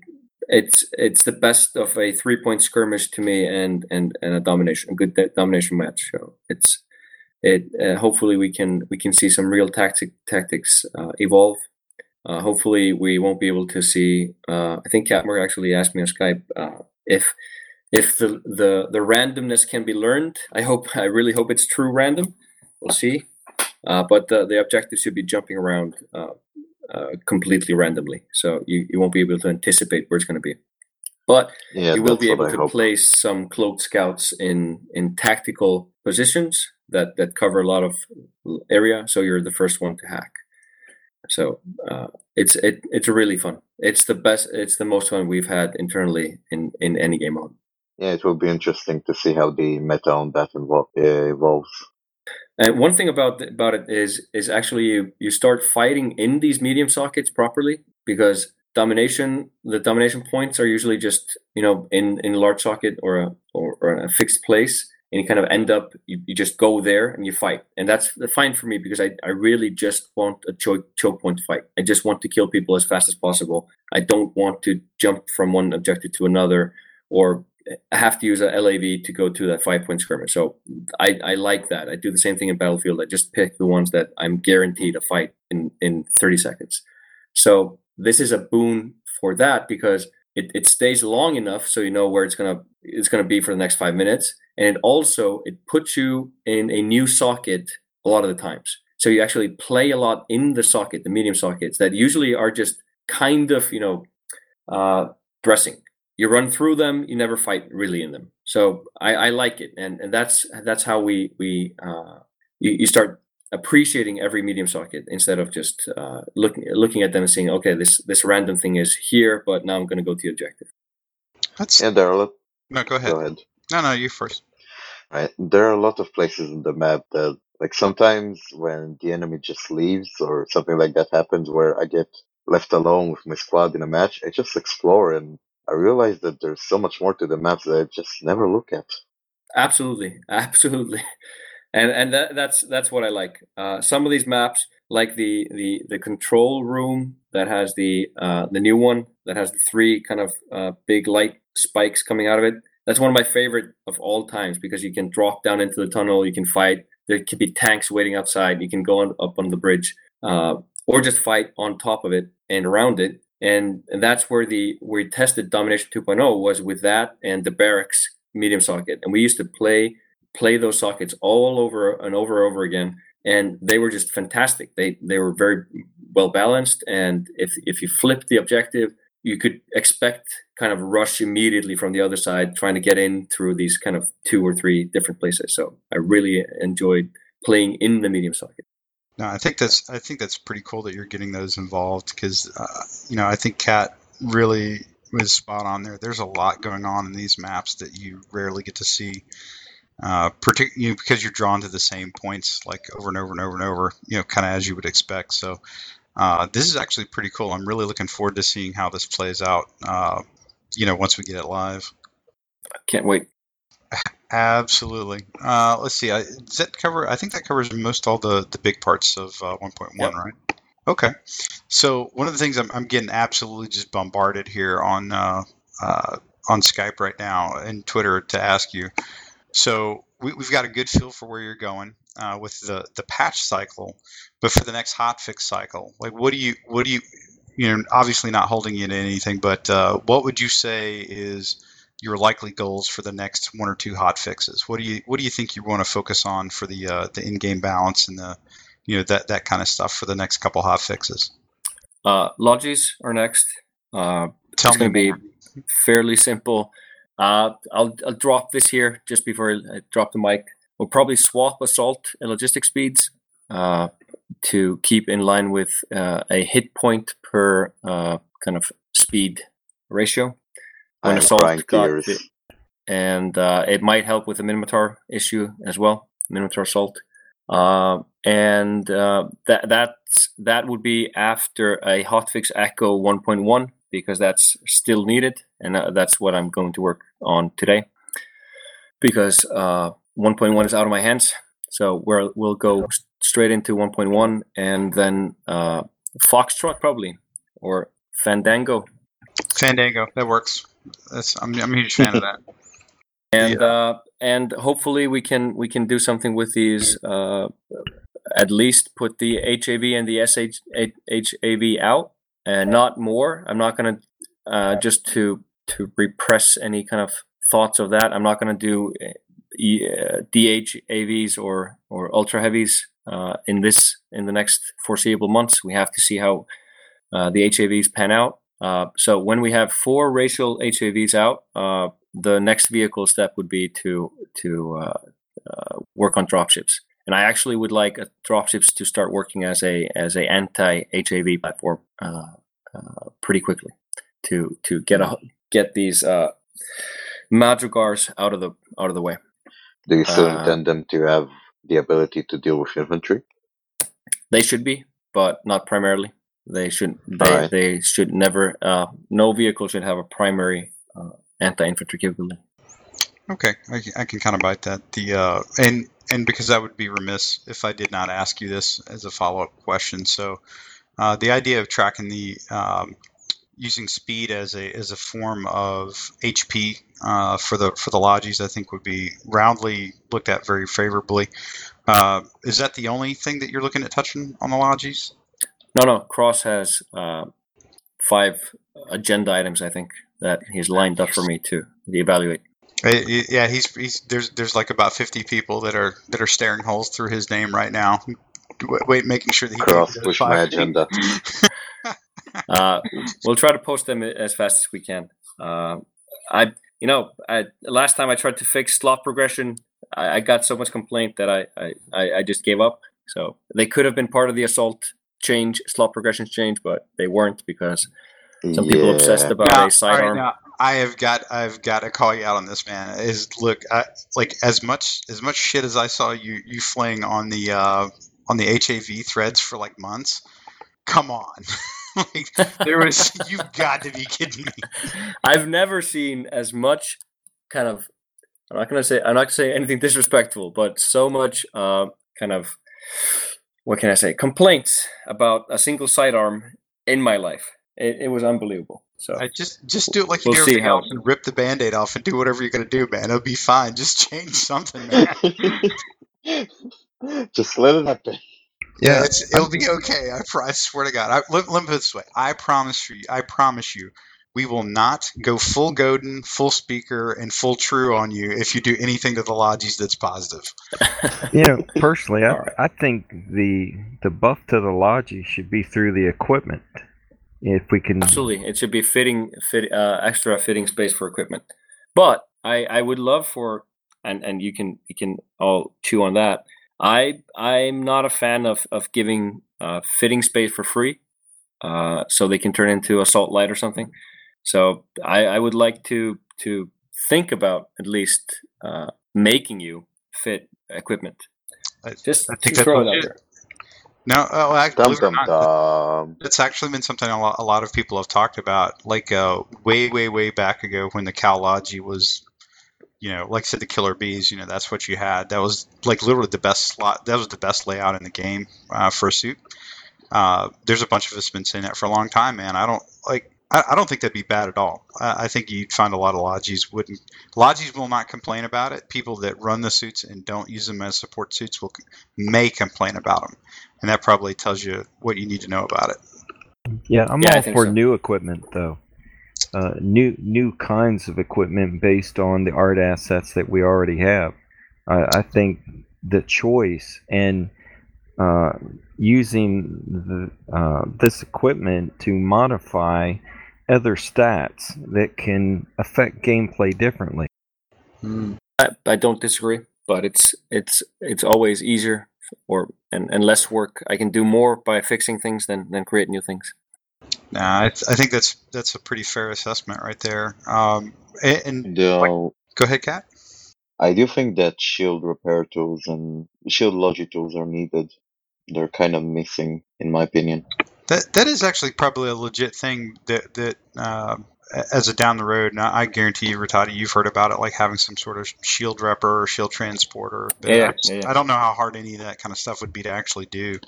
it's it's the best of a three point skirmish to me, and and, and a domination, a good de- domination match. So it's it. Uh, hopefully we can we can see some real tactic tactics uh, evolve. Uh, hopefully we won't be able to see. Uh, I think Catmerc actually asked me on Skype uh, if if the, the the randomness can be learned. I hope I really hope it's true random. We'll see. Uh, but the, the objective should be jumping around uh, uh, completely randomly, so you, you won't be able to anticipate where it's going to be. But yeah, you will be able I to hope. place some cloaked scouts in, in tactical positions that, that cover a lot of area, so you're the first one to hack. So uh, it's it it's really fun. It's the best. It's the most fun we've had internally in, in any game mode. Yeah, it will be interesting to see how the meta on that evol- uh, evolves. And one thing about about it is is actually you, you start fighting in these medium sockets properly, because domination the domination points are usually just, you know, in, in a large socket or a or, or a fixed place, and you kind of end up you, you just go there and you fight, and that's fine for me, because I, I really just want a choke choke point fight. I just want to kill people as fast as possible. I don't want to jump from one objective to another or I have to use a L A V to go to that five-point skirmish. So I, I like that. I do the same thing in Battlefield. I just pick the ones that I'm guaranteed a fight in, in thirty seconds. So this is a boon for that, because it, it stays long enough so you know where it's gonna it's gonna be for the next five minutes. And it also it puts you in a new socket a lot of the times. So you actually play a lot in the socket, the medium sockets, that usually are just kind of, you know, uh, dressing. You run through them. You never fight really in them. So I, I like it, and, and that's that's how we we uh, you, you start appreciating every medium socket instead of just uh, looking looking at them and saying, okay, this this random thing is here, but now I'm going to go to the objective. That's yeah, there are a lot. No, go ahead. go ahead. No, no, you first. Right. There are a lot of places in the map that, like, sometimes when the enemy just leaves or something like that happens, where I get left alone with my squad in a match, I just explore and I realized that there's so much more to the maps that I just never look at. Absolutely, absolutely, and and that, that's that's what I like. Uh, some of these maps, like the, the, the control room that has the uh, the new one that has the three kind of uh, big light spikes coming out of it. That's one of my favorite of all times, because you can drop down into the tunnel, you can fight. There could be tanks waiting outside. You can go on, up on the bridge, uh, or just fight on top of it and around it. And, and that's where the we tested Domination two point oh was with that and the barracks medium socket. And we used to play play those sockets all over and over and over again. And they were just fantastic. They they were very well balanced. And if if you flipped the objective, you could expect kind of rush immediately from the other side, trying to get in through these kind of two or three different places. So I really enjoyed playing in the medium socket. No, I think that's I think that's pretty cool that you're getting those involved, because uh, you know, I think Kat really was spot on there. There's a lot going on in these maps that you rarely get to see, uh, partic- you know, because you're drawn to the same points like over and over and over and over, you know, kind of as you would expect. So uh, this is actually pretty cool. I'm really looking forward to seeing how this plays out. Uh, you know, once we get it live, I can't wait. Absolutely. Uh, let's see. I, does that cover? I think that covers most all the, the big parts of uh, one point one, yep. Right? Okay. So one of the things I'm, I'm getting absolutely just bombarded here on uh, uh, on Skype right now and Twitter to ask you. So we, we've got a good feel for where you're going uh, with the, the patch cycle, but for the next hotfix cycle, like what do you what do you you know? Obviously not holding you to anything, but uh, what would you say is your likely goals for the next one or two hot fixes? What do you what do you think you want to focus on for the uh, the in-game balance and the, you know, that that kind of stuff for the next couple hot fixes? Uh, Lodges are next. Uh, Tell it's going to be fairly simple. Uh, I'll I'll drop this here just before I drop the mic. We'll probably swap assault and logistic speeds uh, to keep in line with uh, a hit point per uh, kind of speed ratio. When assault got it. And uh, it might help with the Minotaur issue as well, Minotaur assault. Uh, and uh, that that's, that would be after a hotfix Echo one point one, because that's still needed. And uh, that's what I'm going to work on today, because uh, one point one is out of my hands. So we're, we'll go straight into one point one, and then uh, Foxtrot, probably, or Fandango. Fandango, that works. That's, I'm, I'm a huge fan of that. And yeah. uh, and hopefully we can we can do something with these. Uh, at least put the H A V and the S H A V out, and not more. I'm not going to uh, just to to repress any kind of thoughts of that. I'm not going to do uh, D H A Vs or or ultra heavies uh, in this in the next foreseeable months. We have to see how uh, the H A Vs pan out. Uh, so when we have four racial H A Vs out, uh, the next vehicle step would be to to uh, uh, work on dropships. And I actually would like uh, dropships to start working as a as a anti-H A V platform uh, uh, pretty quickly to to get a, get these uh, Madrigars out of the out of the way. Do you still uh, intend them to have the ability to deal with infantry? They should be, but not primarily. They should. They, right. they should never. Uh, no vehicle should have a primary uh, anti-infantry capability. Okay, I, I can kind of bite that. The uh, and and because I would be remiss if I did not ask you this as a follow-up question. So, uh, the idea of tracking the um, using speed as a as a form of H P uh, for the for the Lodgies, I think, would be roundly looked at very favorably. Uh, is that the only thing that you're looking at touching on the Lodgies? No, no. Cross has uh, five agenda items, I think, that he's lined up for me to evaluate. Yeah, he's, he's there's there's like about fifty people that are that are staring holes through his name right now, wait, making sure that he Cross push my agenda. uh, we'll try to post them as fast as we can. Uh, I, you know, I, last time I tried to fix slot progression, I, I got so much complaint that I, I, I just gave up. So they could have been part of the assault. Change slot progressions change, but they weren't because some yeah. people obsessed about now, a sidearm. Right, I have got, I've got to call you out on this, man. Is look, I, like as much as much shit as I saw you you flaying on the uh, on the H A V threads for like months. Come on, like, there was you've got to be kidding me. I've never seen as much kind of. I'm not gonna say I'm not gonna say anything disrespectful, but so much uh, kind of. What can I say? Complaints about a single sidearm in my life. It, it was unbelievable. So I just just do it like you we'll do everything else and rip the Band-Aid off and do whatever you're going to do, man. It'll be fine. Just change something, man. Just let it happen. Yeah, it's, it'll be okay. I, I swear to God. I, let, let me put it this way. I promise you. I promise you. We will not go full Godin, full speaker, and full true on you if you do anything to the Lodgies that's positive. You know, personally, I, right. I think the the buff to the Lodgies should be through the equipment. If we can, absolutely, it should be fitting, fit, uh, extra fitting space for equipment. But I, I would love for, and, and you can you can all chew on that. I I'm not a fan of of giving uh, fitting space for free, uh, so they can turn into assault light or something. So I, I would like to to think about at least uh, making you fit equipment. Just I think throw it out there. No, oh, actually, dum, dum, dum. It's actually been something a lot, a lot of people have talked about. Like uh, way, way, way back ago when the Cal Lodgy was, you know, like I said, the Killer Bees. You know, that's what you had. That was like literally the best slot. That was the best layout in the game uh, for a suit. Uh, there's a bunch of us been saying that for a long time, man. I don't like. I don't think that'd be bad at all. I think you'd find a lot of Lodgies wouldn't. Lodgies will not complain about it. People that run the suits and don't use them as support suits will may complain about them, and that probably tells you what you need to know about it. Yeah, I'm yeah, all for so. new equipment though. Uh, new new kinds of equipment based on the art assets that we already have. Uh, I think the choice and uh, using the, uh, this equipment to modify other stats that can affect gameplay differently. Mm. I, I don't disagree, but it's it's it's always easier or and, and less work. I can do more by fixing things than, than create new things. Nah, I, I think that's that's a pretty fair assessment right there. Um, and, and no. Go ahead, Kat. I do think that shield repair tools and shield logi tools are needed. They're kind of missing, in my opinion. That that is actually probably a legit thing that that uh, as a down the road, and I, I guarantee you, Rattati, you've heard about it, like having some sort of shield repper or shield transporter. But yeah, I, yeah, yeah. I don't know how hard any of that kind of stuff would be to actually do.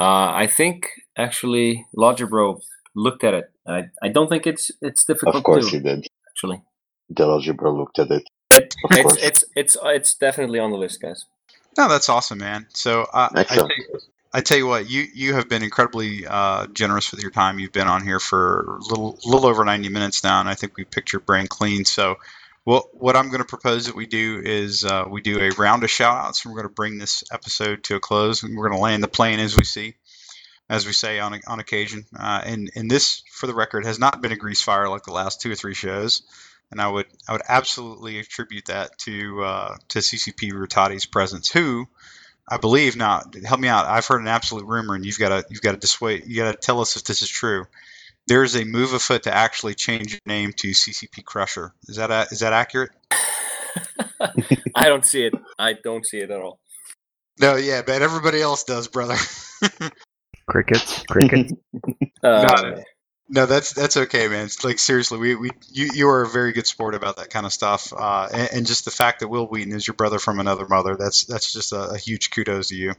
Uh, I think actually Logibro looked at it. I, I don't think it's it's difficult. Of course, to, he did. Actually, the Logibro looked at it. it of it's, course. it's it's it's definitely on the list, guys. No, that's awesome, man. So uh, I tell, I tell you what, you you have been incredibly uh, generous with your time. You've been on here for a little little over ninety minutes now, and I think we picked your brain clean. So. Well, what I'm going to propose that we do is uh, we do a round of shout-outs, and we're going to bring this episode to a close, and we're going to land the plane as we see, as we say on on occasion. Uh, and and this, for the record, has not been a grease fire like the last two or three shows, and I would I would absolutely attribute that to uh, to C C P Rattati's presence, who I believe now help me out. I've heard an absolute rumor, and you've got to you've got to dissuade you got to tell us if this is true. There is a move afoot to actually change your name to C C P Crusher. Is that a, is that accurate? I don't see it. I don't see it at all. No, yeah, but everybody else does, brother. Crickets, crickets. Uh, no, no, that's that's okay, man. It's like seriously, we, we you you are a very good sport about that kind of stuff, uh, and, and just the fact that Wil Wheaton is your brother from another mother. That's that's just a, a huge kudos to you.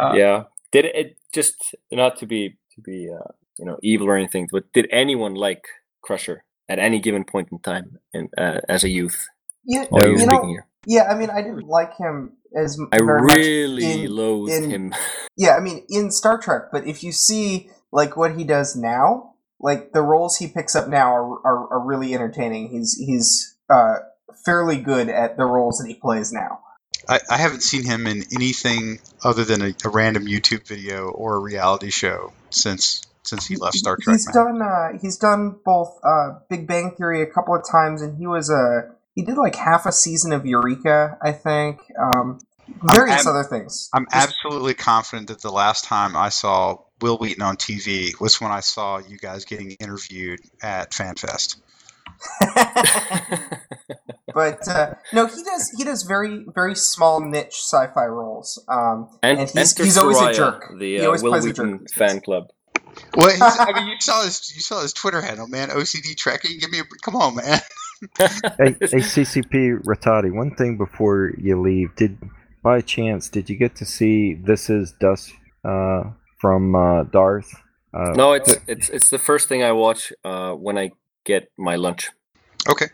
Uh, yeah, did it, it just not to be to be. Uh, you know, evil or anything, but did anyone like Crusher at any given point in time and uh, as a youth? Yeah, or you know, here? yeah, I mean, I didn't like him as I very really much in, loathed in, him. Yeah, I mean, in Star Trek, but if you see, like, what he does now, like, the roles he picks up now are, are, are really entertaining. He's, he's uh, fairly good at the roles that he plays now. I, I haven't seen him in anything other than a, a random YouTube video or a reality show since... Since he left Star Trek, he's done. Uh, he's done both uh, Big Bang Theory a couple of times, and he was a he did like half a season of Eureka, I think. Um, various ab- other things. I'm Just- absolutely confident that the last time I saw Wil Wheaton on T V was when I saw you guys getting interviewed at FanFest. But uh, no, he does. He does very, very small niche sci-fi roles, um, and, and he's, he's always Soraya, a jerk. The uh, Wil Wheaton fan club. Well, he's, I mean, you saw his you saw his Twitter handle, man. O C D tracking. Give me a come on, man. Hey, hey, C C P Rattati. One thing before you leave, did by chance did you get to see This Is Dust uh, from uh, Darth? Uh, no, it's it's it's the first thing I watch uh, when I get my lunch. Okay.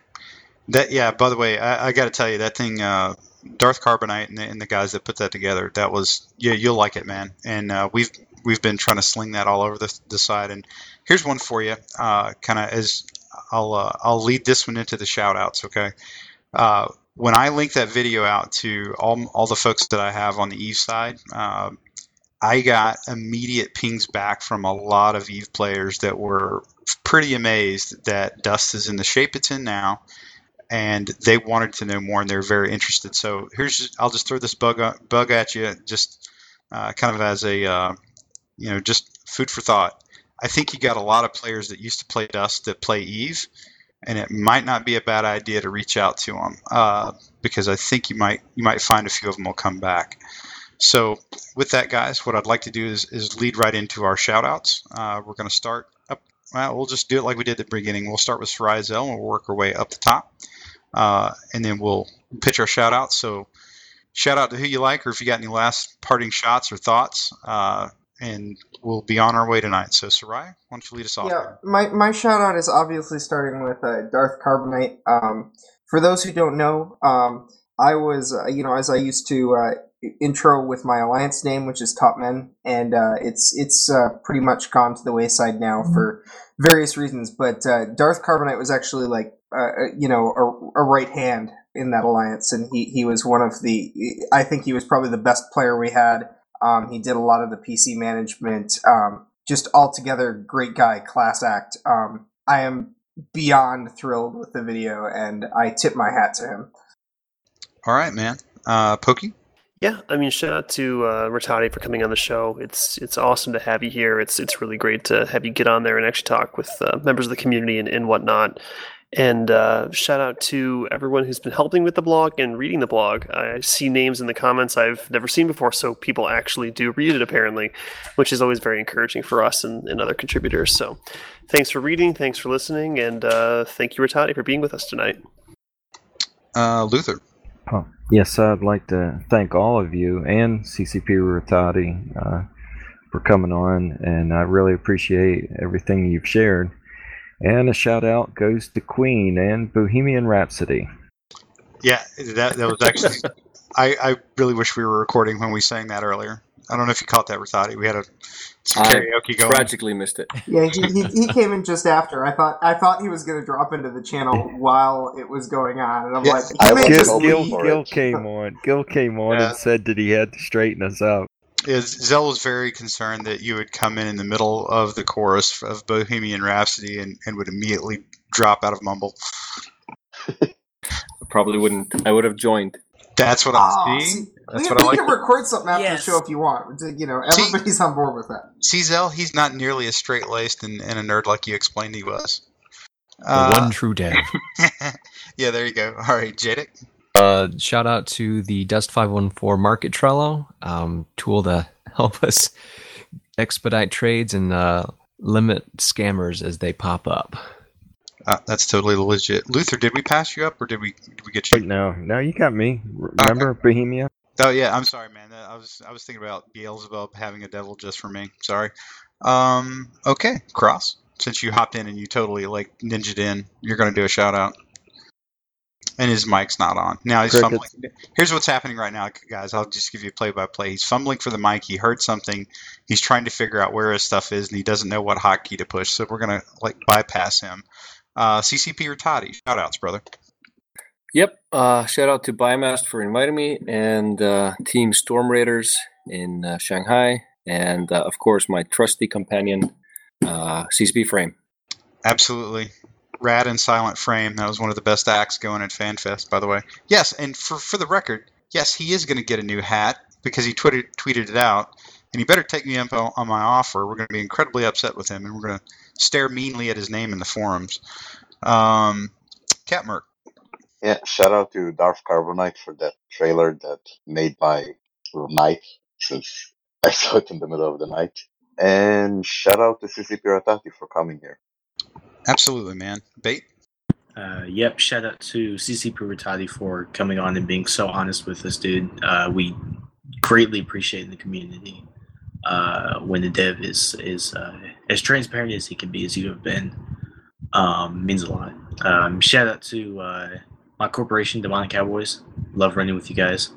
That yeah. By the way, I, I got to tell you that thing. Uh, Darth Carbonite and the, and the guys that put that together. That was yeah. You'll like it, man. And uh, we've. We've been trying to sling that all over the, the side, and here's one for you. Uh, kind of as I'll uh, I'll lead this one into the shout outs. Okay, uh, when I link that video out to all all the folks that I have on the Eve side, uh, I got immediate pings back from a lot of Eve players that were pretty amazed that Dust is in the shape it's in now, and they wanted to know more, and they're very interested. So here's I'll just throw this bug bug at you, just uh, kind of as a uh, You know, just food for thought. I think you got a lot of players that used to play Dust that play Eve, and it might not be a bad idea to reach out to them uh, because I think you might you might find a few of them will come back. So with that, guys, what I'd like to do is, is lead right into our shout-outs. Uh, we're going to start up. Well, we'll just do it like we did at the beginning. We'll start with Sarazel, and we'll work our way up the top, uh, and then we'll pitch our shout-outs. So shout-out to who you like, or if you got any last parting shots or thoughts, uh and we'll be on our way tonight. So, Sarai, why don't you lead us off? Yeah, my, my shout-out is obviously starting with uh, Darth Carbonite. Um, for those who don't know, um, I was, uh, you know, as I used to uh, intro with my alliance name, which is Topmen, and uh, it's it's uh, pretty much gone to the wayside now mm-hmm. for various reasons. But uh, Darth Carbonite was actually, like, uh, you know, a, a right hand in that alliance, and he, he was one of the – I think he was probably the best player we had. Um, he did a lot of the P C management, um, just altogether great guy, class act. Um, I am beyond thrilled with the video, and I tip my hat to him. All right, man. Uh, Pokey? Yeah, I mean, shout out to uh, Rattati for coming on the show. It's it's awesome to have you here. It's it's really great to have you get on there and actually talk with uh, members of the community and, and whatnot. And uh, shout out to everyone who's been helping with the blog and reading the blog. I see names in the comments I've never seen before, so people actually do read it apparently, which is always very encouraging for us and, and other contributors. So thanks for reading, thanks for listening, and uh, thank you, Rattati, for being with us tonight. Uh, Luther. Oh, yes, I'd like to thank all of you and C C P Rattati. Uh, for coming on, and I really appreciate everything you've shared. And a shout out goes to Queen and Bohemian Rhapsody. Yeah, that that was actually I, I really wish we were recording when we sang that earlier. I don't know if you caught that, Rattati. We had a some karaoke I going. Tragically missed it. Yeah, he, he he came in just after. I thought I thought he was going to drop into the channel while it was going on, and I'm yeah, like, I may just Gil, Gil came on. Gil came on yeah. and said that he had to straighten us out. Is Zell was very concerned that you would come in in the middle of the chorus of Bohemian Rhapsody and, and would immediately drop out of mumble. I probably wouldn't. I would have joined. That's what I'm oh, seeing. See, That's we, what we I like. You can record something after yes. the show if you want. You know, everybody's see, on board with that. See, Zell, he's not nearly as straight-laced and, and a nerd like you explained he was. Uh, one true dev. Yeah, there you go. All right, Jadek. Uh, shout out to the Dust five one four Market Trawler, um, tool to help us expedite trades and uh, limit scammers as they pop up. Uh, that's totally legit. Luther, did we pass you up, or did we did we get you? Wait, no, no, you got me. Remember okay. Bohemia? Oh yeah, I'm sorry, man. I was I was thinking about Beelzebub having a devil just for me. Sorry. Um, okay, Cross. Since you hopped in and you totally like ninja'd in, you're gonna do a shout out. And his mic's not on. Now he's Crickets. fumbling. Here's what's happening right now, guys. I'll just give you a play-by-play. He's fumbling for the mic. He heard something. He's trying to figure out where his stuff is, and he doesn't know what hotkey to push. So we're gonna like bypass him. Uh, C C P Rattati, shout-outs, brother. Yep, uh, shout-out to Biomast for inviting me, and uh, Team Storm Raiders in uh, Shanghai, and, uh, of course, my trusty companion, uh, C C P Frame. Absolutely. Rad and Silent Frame. That was one of the best acts going at FanFest, by the way. Yes, and for, for the record, yes, he is going to get a new hat because he tweeted, tweeted it out, and he better take me up on my offer. We're going to be incredibly upset with him, and we're going to stare meanly at his name in the forums. Um, Catmerc. Yeah, shout out to Darth Carbonite for that trailer that made my night since I saw it in the middle of the night. And shout out to C C P Rattati for coming here. Absolutely, man. Bait? Uh, yep, shout out to C C P Rattati for coming on and being so honest with us, dude. Uh, we greatly appreciate in the community. Uh, when the dev is is uh, as transparent as he can be, as you have been, um, means a lot. Um, shout out to uh, my corporation, Demonic Cowboys. Love running with you guys.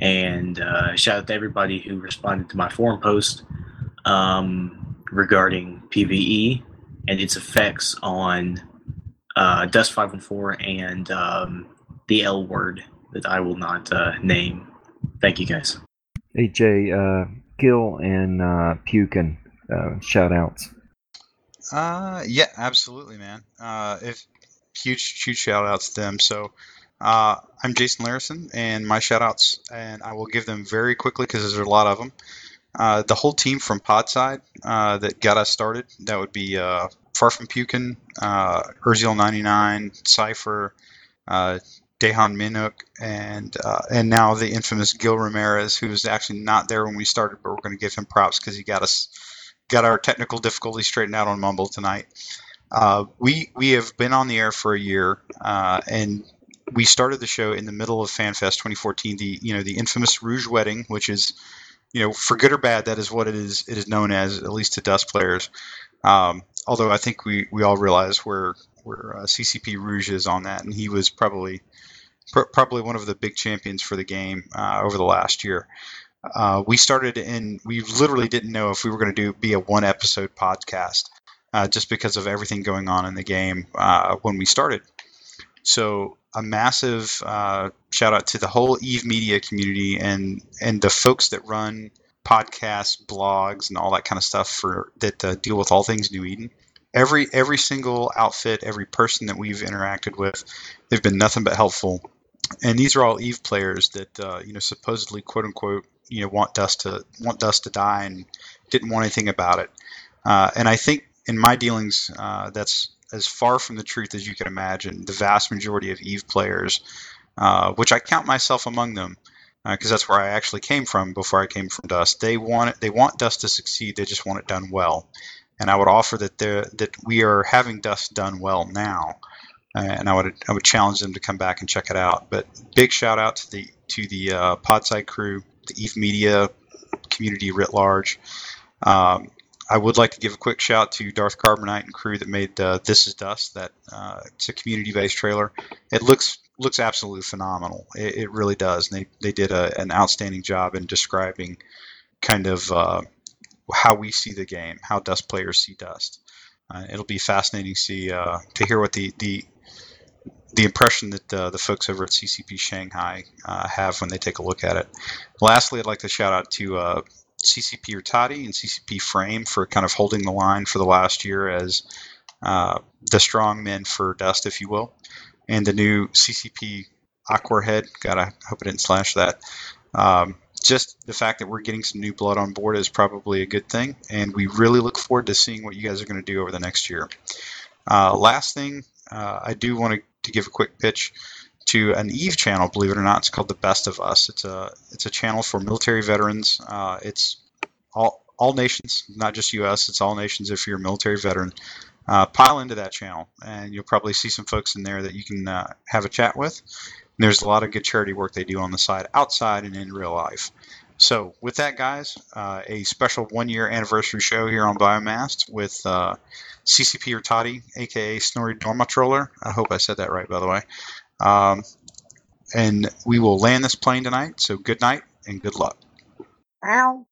And uh, shout out to everybody who responded to my forum post um, regarding P V E and its effects on uh, Dust five one four and um, the L word that I will not uh, name. Thank you, guys. Hey, Jay. Uh... Gil and uh, Pukin uh, shout outs. Uh, yeah, absolutely, man. Uh, if huge, huge shout outs to them. So uh, I'm Jason Larison, and my shout outs, and I will give them very quickly because there's a lot of them. Uh, the whole team from PodSide uh, that got us started, that would be uh, Far From Pukin, uh, Urziel ninety-nine, Cypher, uh, Dehan Minuk, and uh, and now the infamous Gil Ramirez, who was actually not there when we started, but we're going to give him props because he got us got our technical difficulties straightened out on Mumble tonight. Uh, we we have been on the air for a year, uh, and we started the show in the middle of FanFest twenty fourteen. The you know the infamous Rouge Wedding, which is you know for good or bad, that is what it is. It is known as, at least to Dust players. Um, although I think we, we all realize where where uh, C C P Rouge is on that, and he was probably. Probably one of the big champions for the game uh, over the last year. Uh, we started in, we literally didn't know if we were going to do be a one episode podcast uh, just because of everything going on in the game uh, when we started. So a massive uh, shout out to the whole Eve Media community and, and the folks that run podcasts, blogs, and all that kind of stuff for that uh, deal with all things New Eden. Every every single outfit, every person that we've interacted with, they've been nothing but helpful. And these are all Eve players that uh, you know supposedly quote unquote you know want Dust to want Dust to die and didn't want anything about it. Uh, and I think in my dealings, uh, that's as far from the truth as you can imagine. The vast majority of Eve players, uh, which I count myself among them, because uh, that's where I actually came from before I came from Dust. They want it, they want Dust to succeed. They just want it done well. And I would offer that there that we are having Dust done well now. Uh, and I would I would challenge them to come back and check it out. But big shout out to the to the uh, PodSide crew, the Eve Media community writ large, Um, I would like to give a quick shout to Darth Carbonite and crew that made uh, This Is Dust. That uh, it's a community-based trailer. It looks looks absolutely phenomenal. It, it really does. And they they did a, an outstanding job in describing kind of uh, how we see the game, how Dust players see Dust. Uh, it'll be fascinating to see uh, to hear what the the the impression that uh, the folks over at C C P Shanghai uh, have when they take a look at it. Lastly, I'd like to shout out to uh, C C P Rattati and C C P Frame for kind of holding the line for the last year as uh, the strong men for Dust, if you will. And the new C C P Aquahed, God, I hope I didn't slash that. Um, just the fact that we're getting some new blood on board is probably a good thing, and we really look forward to seeing what you guys are going to do over the next year. Uh, last thing, uh, I do want to to give a quick pitch to an EVE channel, believe it or not. It's called The Best of Us. It's a it's a channel for military veterans. Uh, it's all all nations, not just U S. It's all nations if you're a military veteran. Uh, pile into that channel, and you'll probably see some folks in there that you can uh, have a chat with. And there's a lot of good charity work they do on the side, outside and in real life. So with that, guys, uh, a special one-year anniversary show here on Biomast with uh, C C P Rattati, a k a. Snorri Arnason. I hope I said that right, by the way. Um, and we will land this plane tonight, so good night and good luck. Ow.